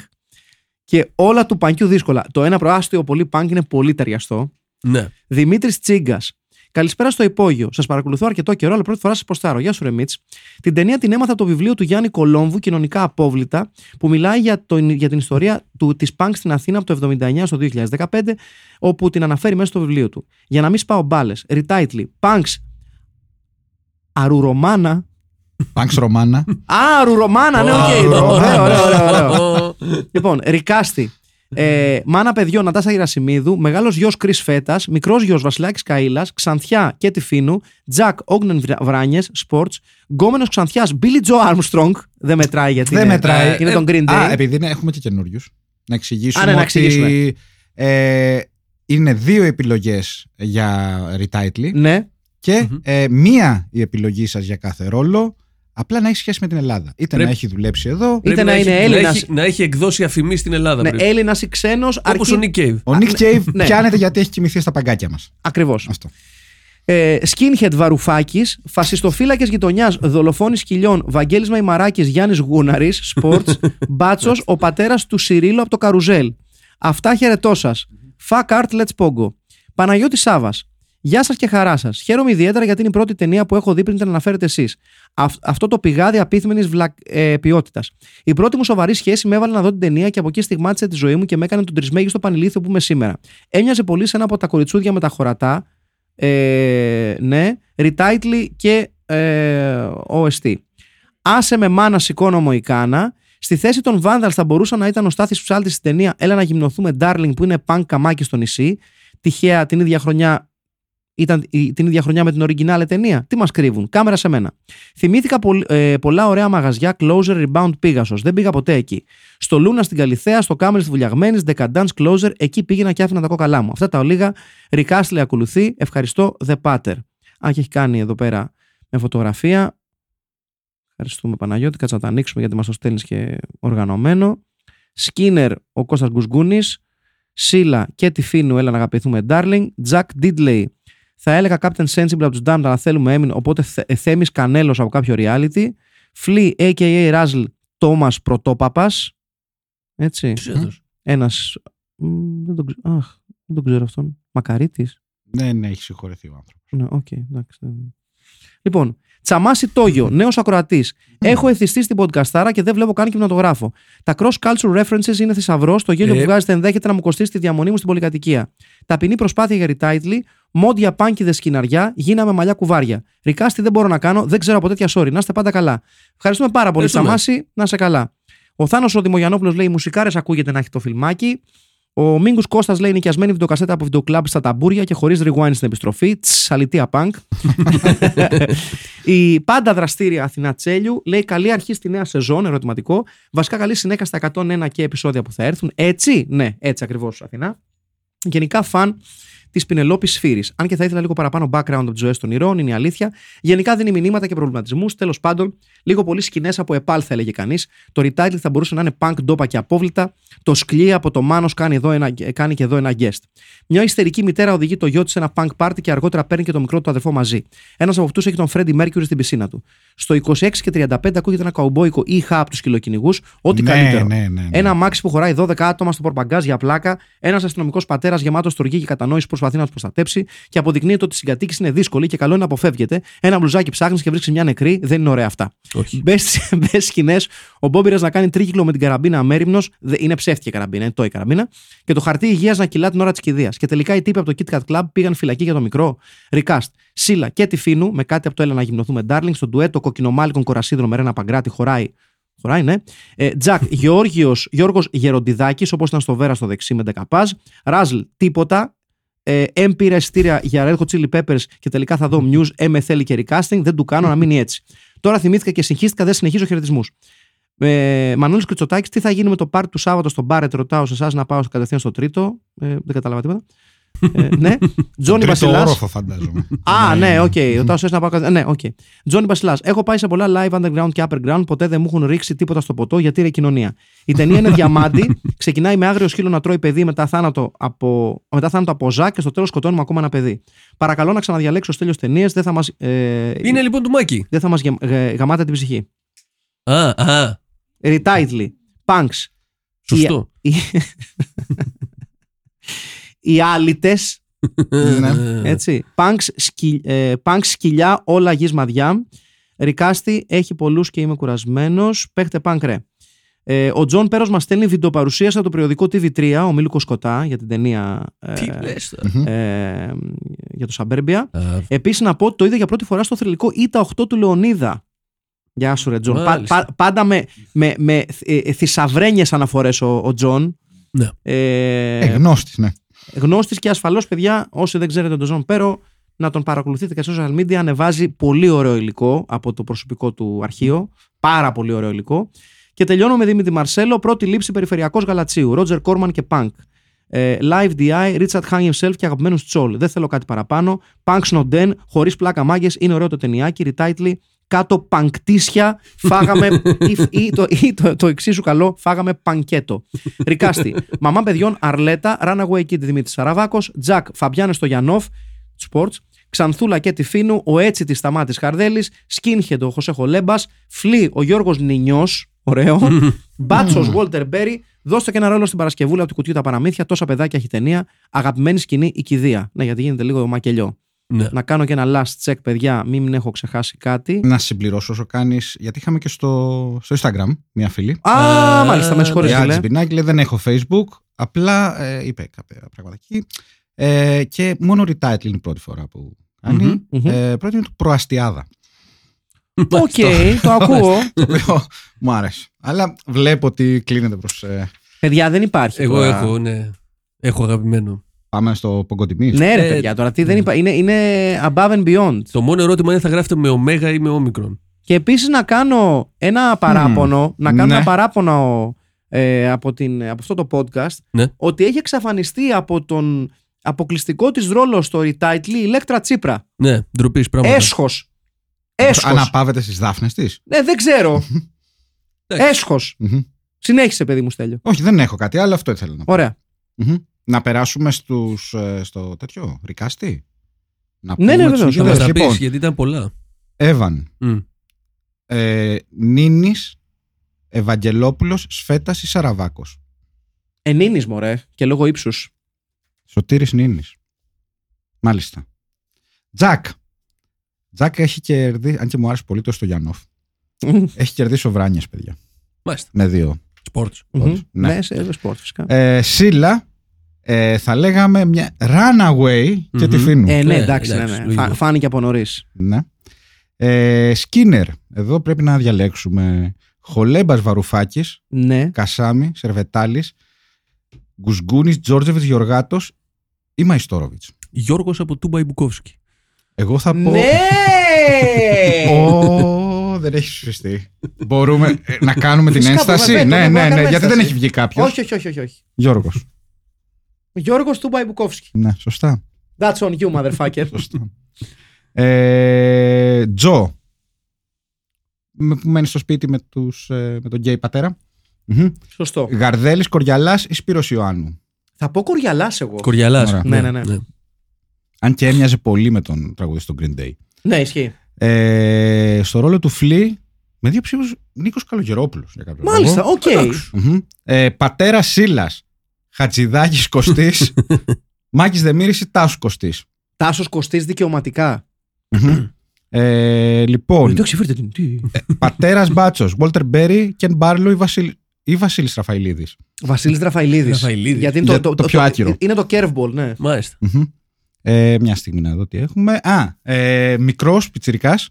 και όλα του πανκιού δύσκολα. Το ένα προάστιο πολύ πανκ είναι πολύ ταιριαστό. Ναι. Δημήτρης Τσίγκας. Καλησπέρα στο υπόγειο. Σας παρακολουθώ αρκετό καιρό, αλλά πρώτη φορά σας προστάρω. Γεια σου, ρε Μίτς. Την ταινία την έμαθα από το βιβλίο του Γιάννη Κολόμβου, Κοινωνικά Απόβλητα, που μιλάει για, το, για την ιστορία της πανκ στην Αθήνα από το εβδομήντα εννιά στο δύο χιλιάδες δεκαπέντε, όπου την αναφέρει μέσα στο βιβλίο του. Για να μην σπάω μπάλες. Ριτάιτλι. Πανκς. Αρουρομάνα. Πανκς Ρωμάνα. Α, Αρουρομάνα, ναι, οκ. Λοιπόν, Ρικάστη. Ε, μάνα παιδιών Νατάσα Γερασιμίδου, μεγάλος γιος Κρίς Φέτας, μικρός γιος Βασιλάκης Καΐλας, Ξανθιά και Τυφίνου, Τζακ Όγνεν Βράνιες, Sports, γκόμενος Ξανθιάς Billy Joe Armstrong, δεν μετράει γιατί δεν είναι, μετράει. Είναι ε, τον Green Day. Α, επειδή έχουμε και καινούριους. Να εξηγήσουμε, Άρα, να εξηγήσουμε. ότι ε, είναι δύο επιλογές για retitle, ναι. Και mm-hmm. ε, μία η επιλογή σας για κάθε ρόλο. Απλά να έχει σχέση με την Ελλάδα. Είτε πρέπει να έχει δουλέψει εδώ, είτε να, να είναι Έλληνας. Να έχει, να έχει εκδώσει αφημί στην Ελλάδα. Ναι, Έλληνας ή ξένος. Όπως αρκεί... ο Νικ Κέιβ. Ο Νικ Κέιβ ναι. Πιάνεται γιατί έχει κοιμηθεί στα παγκάκια μας. Ακριβώς. Αυτό. Ε, Skinhead Βαρουφάκης, φασιστοφύλακες γειτονιάς, δολοφόνης σκυλιών, Βαγγέλης Μαϊμαράκης, Γιάννης Γούναρης, Sports, Μπάτσος, ο πατέρας του Σιρίλο από το Καρουζέλ. Αυτά χαιρετώ σας. Fuck art, let's pogo. Παναγιώτη Σάβας. Γεια σας και χαρά σας. Χαίρομαι ιδιαίτερα γιατί είναι η πρώτη ταινία που έχω δει πριν την αναφέρετε εσείς. Αυτό το πηγάδι απίθμενης βλακ... ε, ποιότητας. Η πρώτη μου σοβαρή σχέση με έβαλε να δω την ταινία και από εκεί στιγμάτισε τη ζωή μου και με έκανε τον τρισμέγιστο πανηλήθιο που είμαι σήμερα. Έμοιαζε πολύ σε ένα από τα κοριτσούδια με τα χωρατά. Ε, ναι, Retitle και ε, ο ες τι. Άσε με μάνα, σηκώνω μοϊκάνα. Στη θέση των Vandals θα μπορούσα να ήταν ο Στάθης Ψάλτης στην ταινία Έλα να γυμνοθούμε, Darling, που είναι πανκ καμάκι στο νησί. Τυχαία την ίδια χρονιά. Ήταν την ίδια χρονιά με την original ταινία. Τι μας κρύβουν, κάμερα σε μένα. Θυμήθηκα πο, ε, πολλά ωραία μαγαζιά, Closer, Rebound, Pegasus. Δεν πήγα ποτέ εκεί. Στο Λούνα στην Καλιθέα, στο Κάμερι στη Βουλιαγμένη, Decadence, Closer, εκεί πήγαινα και άφηνα τα κόκαλά μου. Αυτά τα ολίγα. Ρικάστλε ακολουθεί. Ευχαριστώ, The Pater. Αν και έχει κάνει εδώ πέρα με φωτογραφία. Ευχαριστούμε Παναγιώτη. Κάτσε να τα ανοίξουμε γιατί μας το στέλνεις και οργανωμένο. Σκίνερ, ο Κώστας Γκουσγκούνης. Σίλα και τη Φίνου, έλα να αγαπηθούμε, Darling. Jack Diddley. Θα έλεγα Captain Sensible από τους Damned, αλλά θέλουμε έμεινε, οπότε Θέμης Κανέλος από κάποιο reality. Flea, έι κέι έι. Ράζλ, Τόμας Πρωτόπαπας. Έτσι. Ένας... Δεν τον, ξε... Αχ, δεν τον ξέρω αυτόν. Μακαρίτης. Ναι, ναι, έχει συγχωρεθεί ο άνθρωπος. Ναι, οκ, okay, εντάξει. Λοιπόν, Τσαμάση Τόγιο, νέος ακροατής. Έχω εθιστεί στην ποντκαστάρα και δεν βλέπω καν κινηματογράφο. Τα cross-culture references είναι θησαυρός. Το γέλιο ε. που βγάζετε ενδέχεται να μου κοστίσει τη διαμονή μου στην πολυκατοικία. Ταπεινή προσπάθεια για retitle. Μόντια πάνκιδες σκηναριά, γίναμε μαλλιά κουβάρια. Ρικάστη δεν μπορώ να κάνω, δεν ξέρω από τέτοια sorry. Να είστε πάντα καλά. Ευχαριστούμε πάρα πολύ, Σταμάση. Να είσαι καλά. Ο Θάνος ο Δημογιανόπουλος λέει: Μουσικάρες ακούγεται να έχει το φιλμάκι. Ο Μίγκους Κώστας λέει: νοικιασμένη βιντεοκασέτα από βιντεοκλαμπ στα ταμπούρια και χωρίς rewind στην επιστροφή. Τσαλιτία πανκ. Η πάντα δραστήρια Αθηνά Τσέλιου λέει: καλή αρχή στη νέα σεζόν. Ερωτηματικό. Βασικά καλή συνέχεια στα εκατόν ένα και επεισόδια που θα έρθουν. Έτσι, ναι, έτσι ακριβώς Αθηνά. Γενικά φαν της Πινελόπης Σφύρης. Αν και θα ήθελα λίγο παραπάνω background από τις ζωές των ηρώων, είναι η αλήθεια. Γενικά δίνει μηνύματα και προβληματισμούς. Τέλος πάντων, λίγο πολύ σκηνές από ΕΠΑΛ θα έλεγε κανείς. Το retitle θα μπορούσε να είναι punk, ντόπα και απόβλητα. Το σκλί από το Μάνος κάνει, εδώ ένα, κάνει και εδώ ένα guest. Μια ιστερική μητέρα οδηγεί το γιο της σε ένα punk party και αργότερα παίρνει και το μικρό του αδερφό μαζί. Ένας από αυτούς έχει τον Freddie Mercury στην πισίνα του. Στο είκοσι έξι και τριάντα πέντε ακούγεται ένα καουμπόικο ήχα από τους κυλοκυνηγούς. Ό,τι ναι, καλύτερο. Ναι, ναι, ναι. Ένα αμάξι που χωράει δώδεκα άτομα στο πορπαγκάζ για πλάκα. Ένας αστυνομικός πατέρας γεμάτος στοργή και κατανόηση προσπαθεί να τους προστατέψει και αποδεικνύεται ότι η συγκατοίκηση είναι δύσκολη και καλό είναι να αποφεύγεται. Ένα μπλουζάκι ψάχνεις και βρίσκεις μια νεκρή. Δεν είναι ωραία αυτά. Μπες σκηνές. Ο Μπόμπιρας να κάνει τρίκυκλο με την καραμπίνα αμέριμνος. Είναι ψεύτικη η καραμπίνα, είναι το η καραμπίνα. Και το χαρτί υγείας να κυλά την ώρα της κηδείας. Και τελικά οι τύποι από το Kit Kat Club πήγαν φυλακή για το μικρό. Recast. Σίλα και τη Φίνου με κάτι από το Έλα να γυμνοθούμε Darling. Στον ντουέτο κοκκινομάλικον κορασίδρων με Ρένα Παγκράτη χωράει. Χωράει, ναι. Τζακ ε, Γεώργιος, Γιώργος Γεροντιδάκης, όπως ήταν στο Βέρα στο δεξί με δεκαπάζ. Ράζλ τίποτα. Ε, Εμ πήρα εισιτήρια για Red Hot Chili Peppers και τελικά θα δω Muse. Ε, με θέλει και recasting. Δεν του κάνω να μείνει έτσι. Τώρα θυμήθηκα και συγχύστηκα, δεν συνεχίζω χαιρετισμούς. Ε, Μανώλης Κριτσοτάκης, τι θα γίνει με το πάρτι του Σάββατο στον Μπάρετ, ρωτάω σε εσάς να πάω κατευθείαν στο τρίτο. Ε, δεν κατάλαβα τίποτα. ε, ναι. Τζόνι Βασιλάς. Όροφο, φαντάζομαι. Α, ναι, οκ. Ρωτάω σε να πάω. Ναι, οκ. Τζόνι Βασιλάς. Έχω πάει σε πολλά live underground και upper ground. Ποτέ δεν μου έχουν ρίξει τίποτα στο ποτό γιατί είναι κοινωνία. Η ταινία είναι διαμάντη. Ξεκινάει με άγριο σκύλο να τρώει παιδί μετά θάνατο από, μετά θάνατο από Ζακ και στο τέλος σκοτώνουμε ακόμα ένα παιδί. Παρακαλώ να ξαναδιαλέξω ως τέλειος ταινίες. Δεν θα μας. Ε, είναι λοιπόν του Μάκη. Δεν θα μας γε, ε, γαμάτε την ψυχή. Α, α. Retitle. Punks. Σωστό. Οι άλυτες, έτσι, πανκ σκυλιά, όλα γης μαδιά. Ρικάστη, έχει πολλούς και είμαι κουρασμένος. Παίχτε πανκ ρε. Ε, ο Τζον Πέρος μας στέλνει βιντεοπαρουσίαση από το περιοδικό τι βι τρία, ο Μίλικος Σκοτά, για την ταινία ε, ε, ε, για το Σαμπέρμπια. Uh. Επίσης να πω ότι το είδα για πρώτη φορά στο θρυλικό Ήτα οκτώ του Λεωνίδα. Γεια σου ρε Τζον. Πα, πα, πάντα με, με, με ε, θησαυρένιες αναφορές ο, ο Τζον. Ναι. Ε, ε, γνώστης, ναι. Γνώστης και ασφαλώς, παιδιά, όσοι δεν ξέρετε τον Τζον Πέρο, να τον παρακολουθείτε και στα social media. Ανεβάζει πολύ ωραίο υλικό από το προσωπικό του αρχείο. Πάρα πολύ ωραίο υλικό. Και τελειώνω με Δημήτρη Μαρσέλο. Πρώτη λήψη περιφερειακός Γαλατσίου. Roger Corman και Punk. Ε, live ντι άι, Richard Hang himself και αγαπημένους Τσόλ. Δεν θέλω κάτι παραπάνω. Punk Snowden, χωρίς πλάκα μάγκες. Είναι ωραίο το ταινιάκι. Retitle, κάτω πανκτήσια. Φάγαμε. ή, ή το, ή το, το εξίσου καλό, φάγαμε πανκέτο. Ρικάστη. Μαμά παιδιών Αρλέτα, Runaway Kid Δημήτρη Σαραβάκο, Τζακ Φαμπιάνε στο Γιανόφ, Sports, Ξανθούλα και τη Φίνου, ο Έτσι τη Σταμάτη Χαρδέλη, Σκίνχεντο ο Χωσέ Χολέμπα, Φλι ο Γιώργο Νινιό, ωραίο, Μπάτσο Βόλτερ Μπέρι, δώστε και ένα ρόλο στην Παρασκευούλα από του κουτιού τα παραμύθια, τόσα παιδάκια έχει ταινία, αγαπημένη σκηνή η κηδεία. Ναι, γιατί γίνεται λίγο μακελιό. Ναι. Να κάνω και ένα last check, παιδιά, μην έχω ξεχάσει κάτι. Να συμπληρώσω όσο κάνεις, γιατί είχαμε και στο, στο Instagram μια φίλη. Α, Α μάλιστα, με συγχωρείτε. Η Ατζιμπινάκη λέει: δεν έχω Facebook. Απλά ε, είπε κάποια πράγματα εκεί. Ε, και μόνο retitle είναι η πρώτη φορά που κάνει. Mm-hmm, mm-hmm. Ε, πρώτη είναι του Προαστιάδα. Οκ, okay, το ακούω. Το οποίο μου άρεσε. Αλλά βλέπω ότι κλείνεται προς. Ε... Παιδιά, δεν υπάρχει. Εγώ τώρα... έχω, ναι. Έχω αγαπημένο. Πάμε στο Πογκοτιμί. Ναι, ρε παιδιά, τώρα τι δεν είπα. Είναι, είναι above and beyond. Το μόνο ερώτημα είναι θα γράφετε με ωμέγα ή με όμικρον. Και επίσης να κάνω ένα παράπονο, mm, να κάνω ναι. ένα παράπονο ε, από, την, από αυτό το podcast, ναι. ότι έχει εξαφανιστεί από τον αποκλειστικό της ρόλο στο retitle η Ηλέκτρα Τσίπρα. Ναι, ντροπής πράγματι. Έσχος. Έσχος. Αναπαύεται στις δάφνες της. Ναι, δεν ξέρω. Έσχος. Mm-hmm. Συνέχισε, παιδί μου, Στέλιο. Όχι, δεν έχω κάτι άλλο, αυτό ήθελα να πω. Ωραία. Mm-hmm. Να περάσουμε στους, στο τέτοιο, Ρικάστη. Να πούμε ναι, ναι, βέβαια. Να μας τα πεις, γιατί ήταν πολλά. Εύαν. Mm. Ε, Νίνης, Ευαγγελόπουλος, Σφέτας ή Σαραβάκος. Ε, Νίνης, μωρέ, και λόγω ύψους. Σωτήρης Νίνης. Μάλιστα. Τζακ. Τζακ έχει κερδίσει, αν και μου άρεσε πολύ το Στογιανόφ. Έχει κερδίσει ο Βράνιας, παιδιά. Μάλιστα. Με δύο. Σπορτς. Mm-hmm. Ναι, ναι σε, σπορτς, φυσικά. Ε, Σίλα. Ε, θα λέγαμε μια Runaway mm-hmm. και τη Φίνου. Ε, ναι, εντάξει, ναι, ναι, ναι. Φά, φάνηκε από νωρίς. Ναι. Ε, Σκίνερ, εδώ πρέπει να διαλέξουμε. Χολέμπας Βαρουφάκης, ναι. Κασάμι, Σερβετάλης, Γκουσγκούνης, Τζόρτζεβιτς, Γεωργάτος ή Μαϊστόροβιτς. Γιώργος από Τούμπα Ιμπουκόφσκι. Εγώ θα πω. Ναι! Ω, δεν έχει σωστεί. Μπορούμε να κάνουμε την ένσταση. Ναι, ναι, ναι. Γιατί δεν έχει βγει κάποιος. Όχι, όχι, όχι. Γιώργος. Γιώργος Τούμπα Ιμπουκόφσκι. Ναι, σωστά. That's on you, motherfucker. Σωστά. Τζο. Που μένει στο σπίτι με, τους, με τον γκέι πατέρα. Σωστό. Γαρδέλης, Κοριαλάς ή Σπύρος Ιωάννου. Θα πω Κοριαλάς εγώ. Κοριαλάς. Ωραία, ναι, ναι, ναι, ναι. Αν και έμοιαζε πολύ με τον τραγουδιστή του Green Day. Ναι, ισχύει. Ε, στο ρόλο του Φλή, με δύο ψήφους, Νίκος Καλογερόπουλος. Μάλιστα, οκ. Okay. Ε, πατέρα Σίλας, Χατζηδάκης Κωστής, Μάκης Δεμήρης ή Τάσος Κωστής. Τάσος Κωστής δικαιωματικά. Ε, λοιπόν, πατέρας Μπάτσος, Walter Berry, Ken Barlow ή, Βασιλ... ή Βασίλης Ραφαηλίδης. Βασίλης Ραφαηλίδης. Γιατί είναι το, το, το πιο άκυρο. Είναι το curveball, ναι. Μάλιστα. Mm-hmm. Ε, μια στιγμή να δω τι έχουμε. Α, ε, μικρός πιτσιρικάς,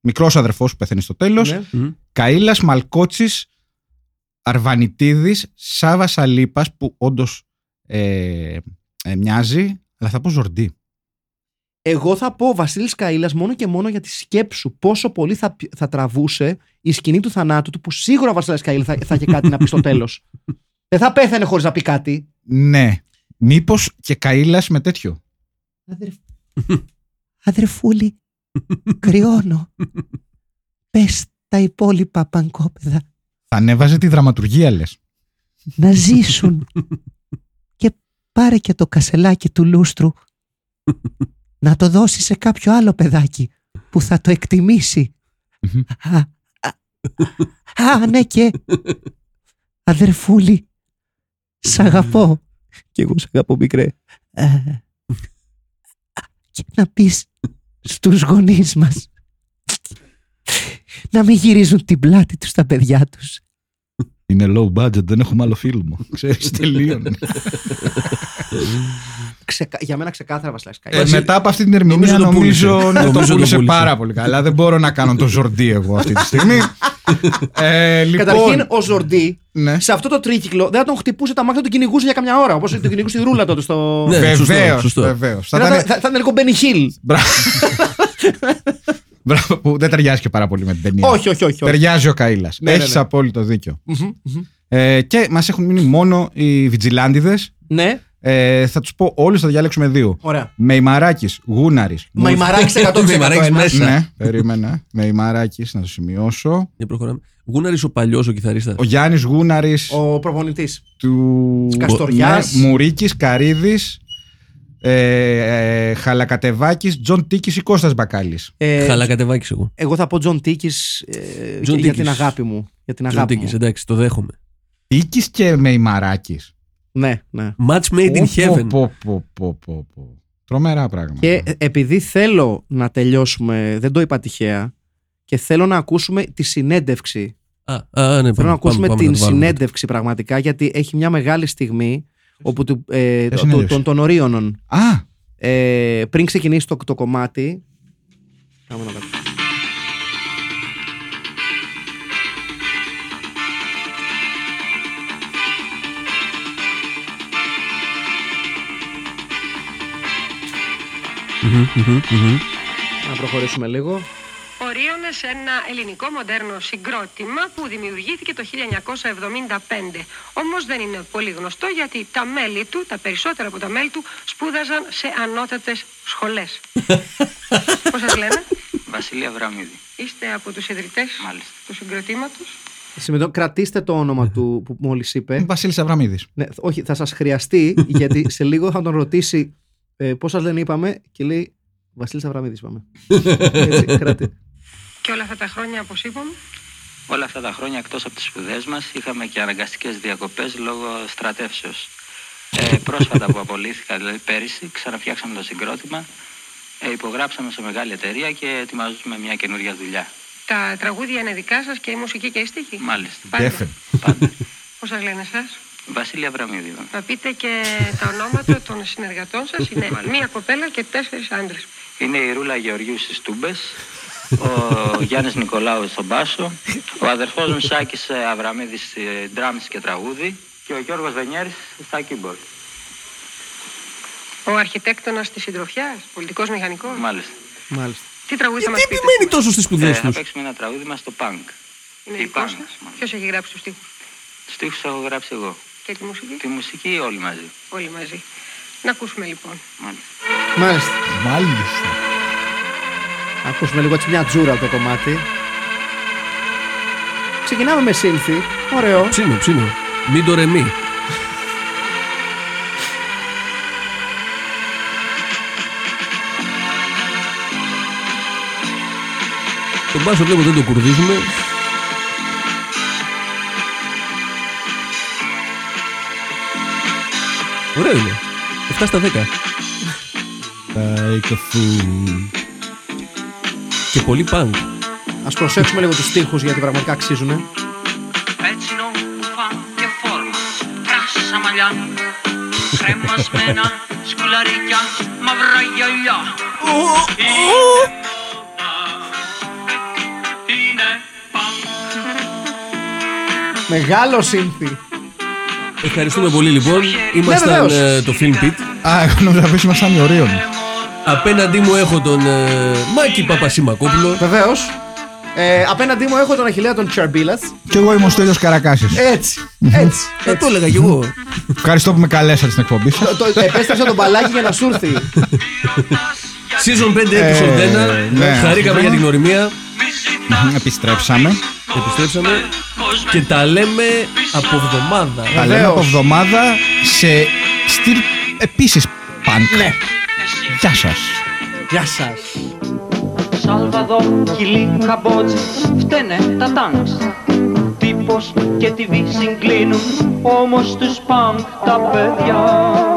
μικρός αδερφός που πεθαίνει στο τέλος. Mm-hmm. Καΐλας, Μαλκότσης, Αρβανιτίδης, Σάβας Αλίπας που όντως ε, ε, μοιάζει, αλλά θα πω Ζορντή. Εγώ θα πω Βασίλης Καΐλας μόνο και μόνο για τη σκέψου πόσο πολύ θα, θα τραβούσε η σκηνή του θανάτου του, που σίγουρα ο Βασίλης Καΐλας θα, θα είχε κάτι να πει στο τέλος. Δεν θα πέθανε χωρίς να πει κάτι. Ναι. Μήπως και Καΐλας με τέτοιο. Αδερφ... Αδερφούλη, κρυώνω. Πες τα υπόλοιπα πανκόπεδα. Θα ανέβαζε τη δραματουργία, λες. Να ζήσουν. Και πάρε και το κασελάκι του λούστρου. Να το δώσει σε κάποιο άλλο παιδάκι που θα το εκτιμήσει. Α, α, α, ναι και. Αδερφούλη, σ' αγαπώ. Κι εγώ σ' αγαπώ, μικρέ. Α, και να πεις στους γονείς μας να μην γυρίζουν την πλάτη τους τα παιδιά τους. Είναι low budget, δεν έχουμε άλλο φίλμο. Ξέρεις, τελείωνε. Ξεκα... Για μένα ξεκάθαρα Βασιλάκης Καΐλας. Ε, Βασίλ... Μετά από αυτή την ερμηνεία νομίζω, νομίζω, νομίζω το πούλησε πάρα πολύ καλά. Δεν μπορώ να κάνω το Ζορντί εγώ αυτή τη στιγμή. ε, λοιπόν... Καταρχήν ο Ζορντί ναι. σε αυτό το τρίκυκλο δεν θα τον χτυπούσε τα μάτια, τον κυνηγούσε για καμιά ώρα. Όπως τον κυνηγούσε η ρούλα τότε στο... Ναι, βεβαίως, βεβαίως. Θα, θα, ήταν... θα, θα ήταν λίγο Μπένι Χιλ. Μπράβο, που δεν ταιριάζει και πάρα πολύ με την ταινία. Όχι, όχι, όχι. Ταιριάζει ο Καΐλας. Ναι, έχεις ναι, ναι. απόλυτο δίκιο. Mm-hmm, mm-hmm. Ε, και μας έχουν μείνει μόνο οι βιτζιλάντιδες. Ναι. Ε, θα τους πω όλους, θα διαλέξουμε δύο. Ωραία. Μεϊμαράκης, Γούναρης. Μεϊμαράκης εκατό τοις εκατό μέσα. Ναι, περίμενα. Μεϊμαράκης, να το σημειώσω. Ναι, προχωράμε. Γούναρης ο παλιός, ο κιθαρίστας. Ο Γιάννης Γούναρης. Ο προπονητής. Του Καστοριάς. Ναι, Μουρίκης, Καρίδης. Ε, ε, Χαλακατεβάκης, Τζον Τίκης ή Κώστας Μπακάλης. Ε, Χαλακατεβάκης εγώ. Εγώ θα πω Τζον Τίκης ε, για Τίκης. Την αγάπη μου. Για την αγάπη Τζον Τίκης, εντάξει, το δέχομαι. Τίκης και Μεϊμαράκης. Ναι, ναι. Match made in heaven. Πω, πω, πω, πω, πω. Τρομερά πράγματα. Και επειδή θέλω να τελειώσουμε, δεν το είπα τυχαία, και θέλω να ακούσουμε τη συνέντευξη. Α, α, ναι, θέλω πάμε, να ακούσουμε πάμε, την πάμε, συνέντευξη πραγματικά, γιατί έχει μια μεγάλη στιγμή. Όπου του, ε, το, το, των Ορίωνων. Ah. Ε, πριν ξεκινήσει το, το κομμάτι. Κάμε να δούμε. Mm-hmm, mm-hmm, mm-hmm. Να προχωρήσουμε λίγο. Ορίωνες, ένα ελληνικό μοντέρνο συγκρότημα που δημιουργήθηκε το χίλια εννιακόσια εβδομήντα πέντε. Όμως δεν είναι πολύ γνωστό γιατί τα μέλη του, τα περισσότερα από τα μέλη του, σπούδαζαν σε ανώτατες σχολές. Πώς σας λένε? Βασίλη Αβραμίδη. Είστε από τους ιδρυτές Μάλιστα. του συγκροτήματος. Συμμετώ, κρατήστε το όνομα του που μόλις είπε. Βασίλης Αβραμίδης. Ναι, όχι, θα σας χρειαστεί γιατί σε λίγο θα τον ρωτήσει ε, πώς σας λένε είπαμε και λέει Βασίλης Αβραμίδης είπαμε. Έτσι, και όλα αυτά τα χρόνια, όπως είπαμε. Όλα αυτά τα χρόνια, εκτός από τις σπουδές μας, είχαμε και αναγκαστικές διακοπές λόγω στρατεύσεως. Ε, πρόσφατα που απολύθηκα, δηλαδή πέρυσι, ξαναφτιάξαμε το συγκρότημα, ε, υπογράψαμε σε μεγάλη εταιρεία και ετοιμάζουμε μια καινούργια δουλειά. Τα τραγούδια είναι δικά σας και η μουσική και η στίχη. Μάλιστα. Πάντα. Πάντα. Πώς σας λένε εσάς? Βασίλη Αβραμίδη. Θα πείτε και τα ονόματα των συνεργατών σας. Είναι μία κοπέλα και τέσσερις άντρες. Είναι η Ρούλα Γεωργίου στις τούμπες, ο Γιάννης Νικολάου στον μπάσο, ο αδερφός μου Σάκης Αβραμίδης drums και τραγούδι, και ο Γιώργος Βενιέρης στα keyboard. Ο αρχιτέκτονας της συντροφιάς, πολιτικός μηχανικός. Μάλιστα. Μάλιστα. Τι τραγούδι θα μας πείτε? Γιατί επιμένει τόσο στις σπουδές ε, τους? Θα παίξουμε ένα τραγούδι μας στο punk. Είναι δικό σας? Ποιος έχει γράψει τους στίχους? Τους στίχους έχω γράψει εγώ. Και τη μουσική? Τη μουσική όλοι μαζί. Όλοι μαζί. Να ακούσουμε λοιπόν. Μάλιστα. Μάλιστα. Μάλιστα. Ακούσουμε λίγο έτσι μια τζούρα από το κομμάτι. Ξεκινάμε με σύνθη. Ωραίο. Ψήνω, ψήνω. Μην το ρεμί. Τον μπάσο βλέπω δεν το κουρδίζουμε. Ωραίο είναι. εφτά στα δέκα. Like a fool. Και πολύ πανκ. Ας προσέξουμε λίγο τους στίχους γιατί πραγματικά αξίζουνε. Πέτσινο, και φόρμα, πράσα μαλλιά, κρεμασμένα, σκουλαρίκια, μαύρα γυαλιά. Μεγάλο σύνθη. Ευχαριστούμε πολύ λοιπόν. Ήμασταν ε, το Film Pit. Α, έχω να βραβεύσει μας σαν Ορίων. Απέναντί μου έχω τον ε, Μάκη Παπασημακόπουλο. Βεβαίως. Ε, απέναντί μου έχω τον Αχιλλέα τον Τσαρμπίλας. Και εγώ είμαι ο Στέλιος Καρακάσης. Έτσι. Έτσι. Θα το έλεγα κι εγώ. Ευχαριστώ που με καλέσατε στην εκπομπή σας. Επέστρεψα τον μπαλάκι για να σου έρθει. Season πέντε, episode ένα. Χαρήκαμε για την γνωριμία. Επιστρέψαμε. Επιστρέψαμε. Και τα λέμε από εβδομάδα. Τα λέμε από εβδομάδα σε στυλ επίσης punk. Ναι. Γεια σας. Γεια σας. Σαλβαδόρ, Χιλή, Καμπότζη, φταίνε τα τάγκς. Τύπος και τι βι συγκλίνουν, όμως τους punk τα παιδιά.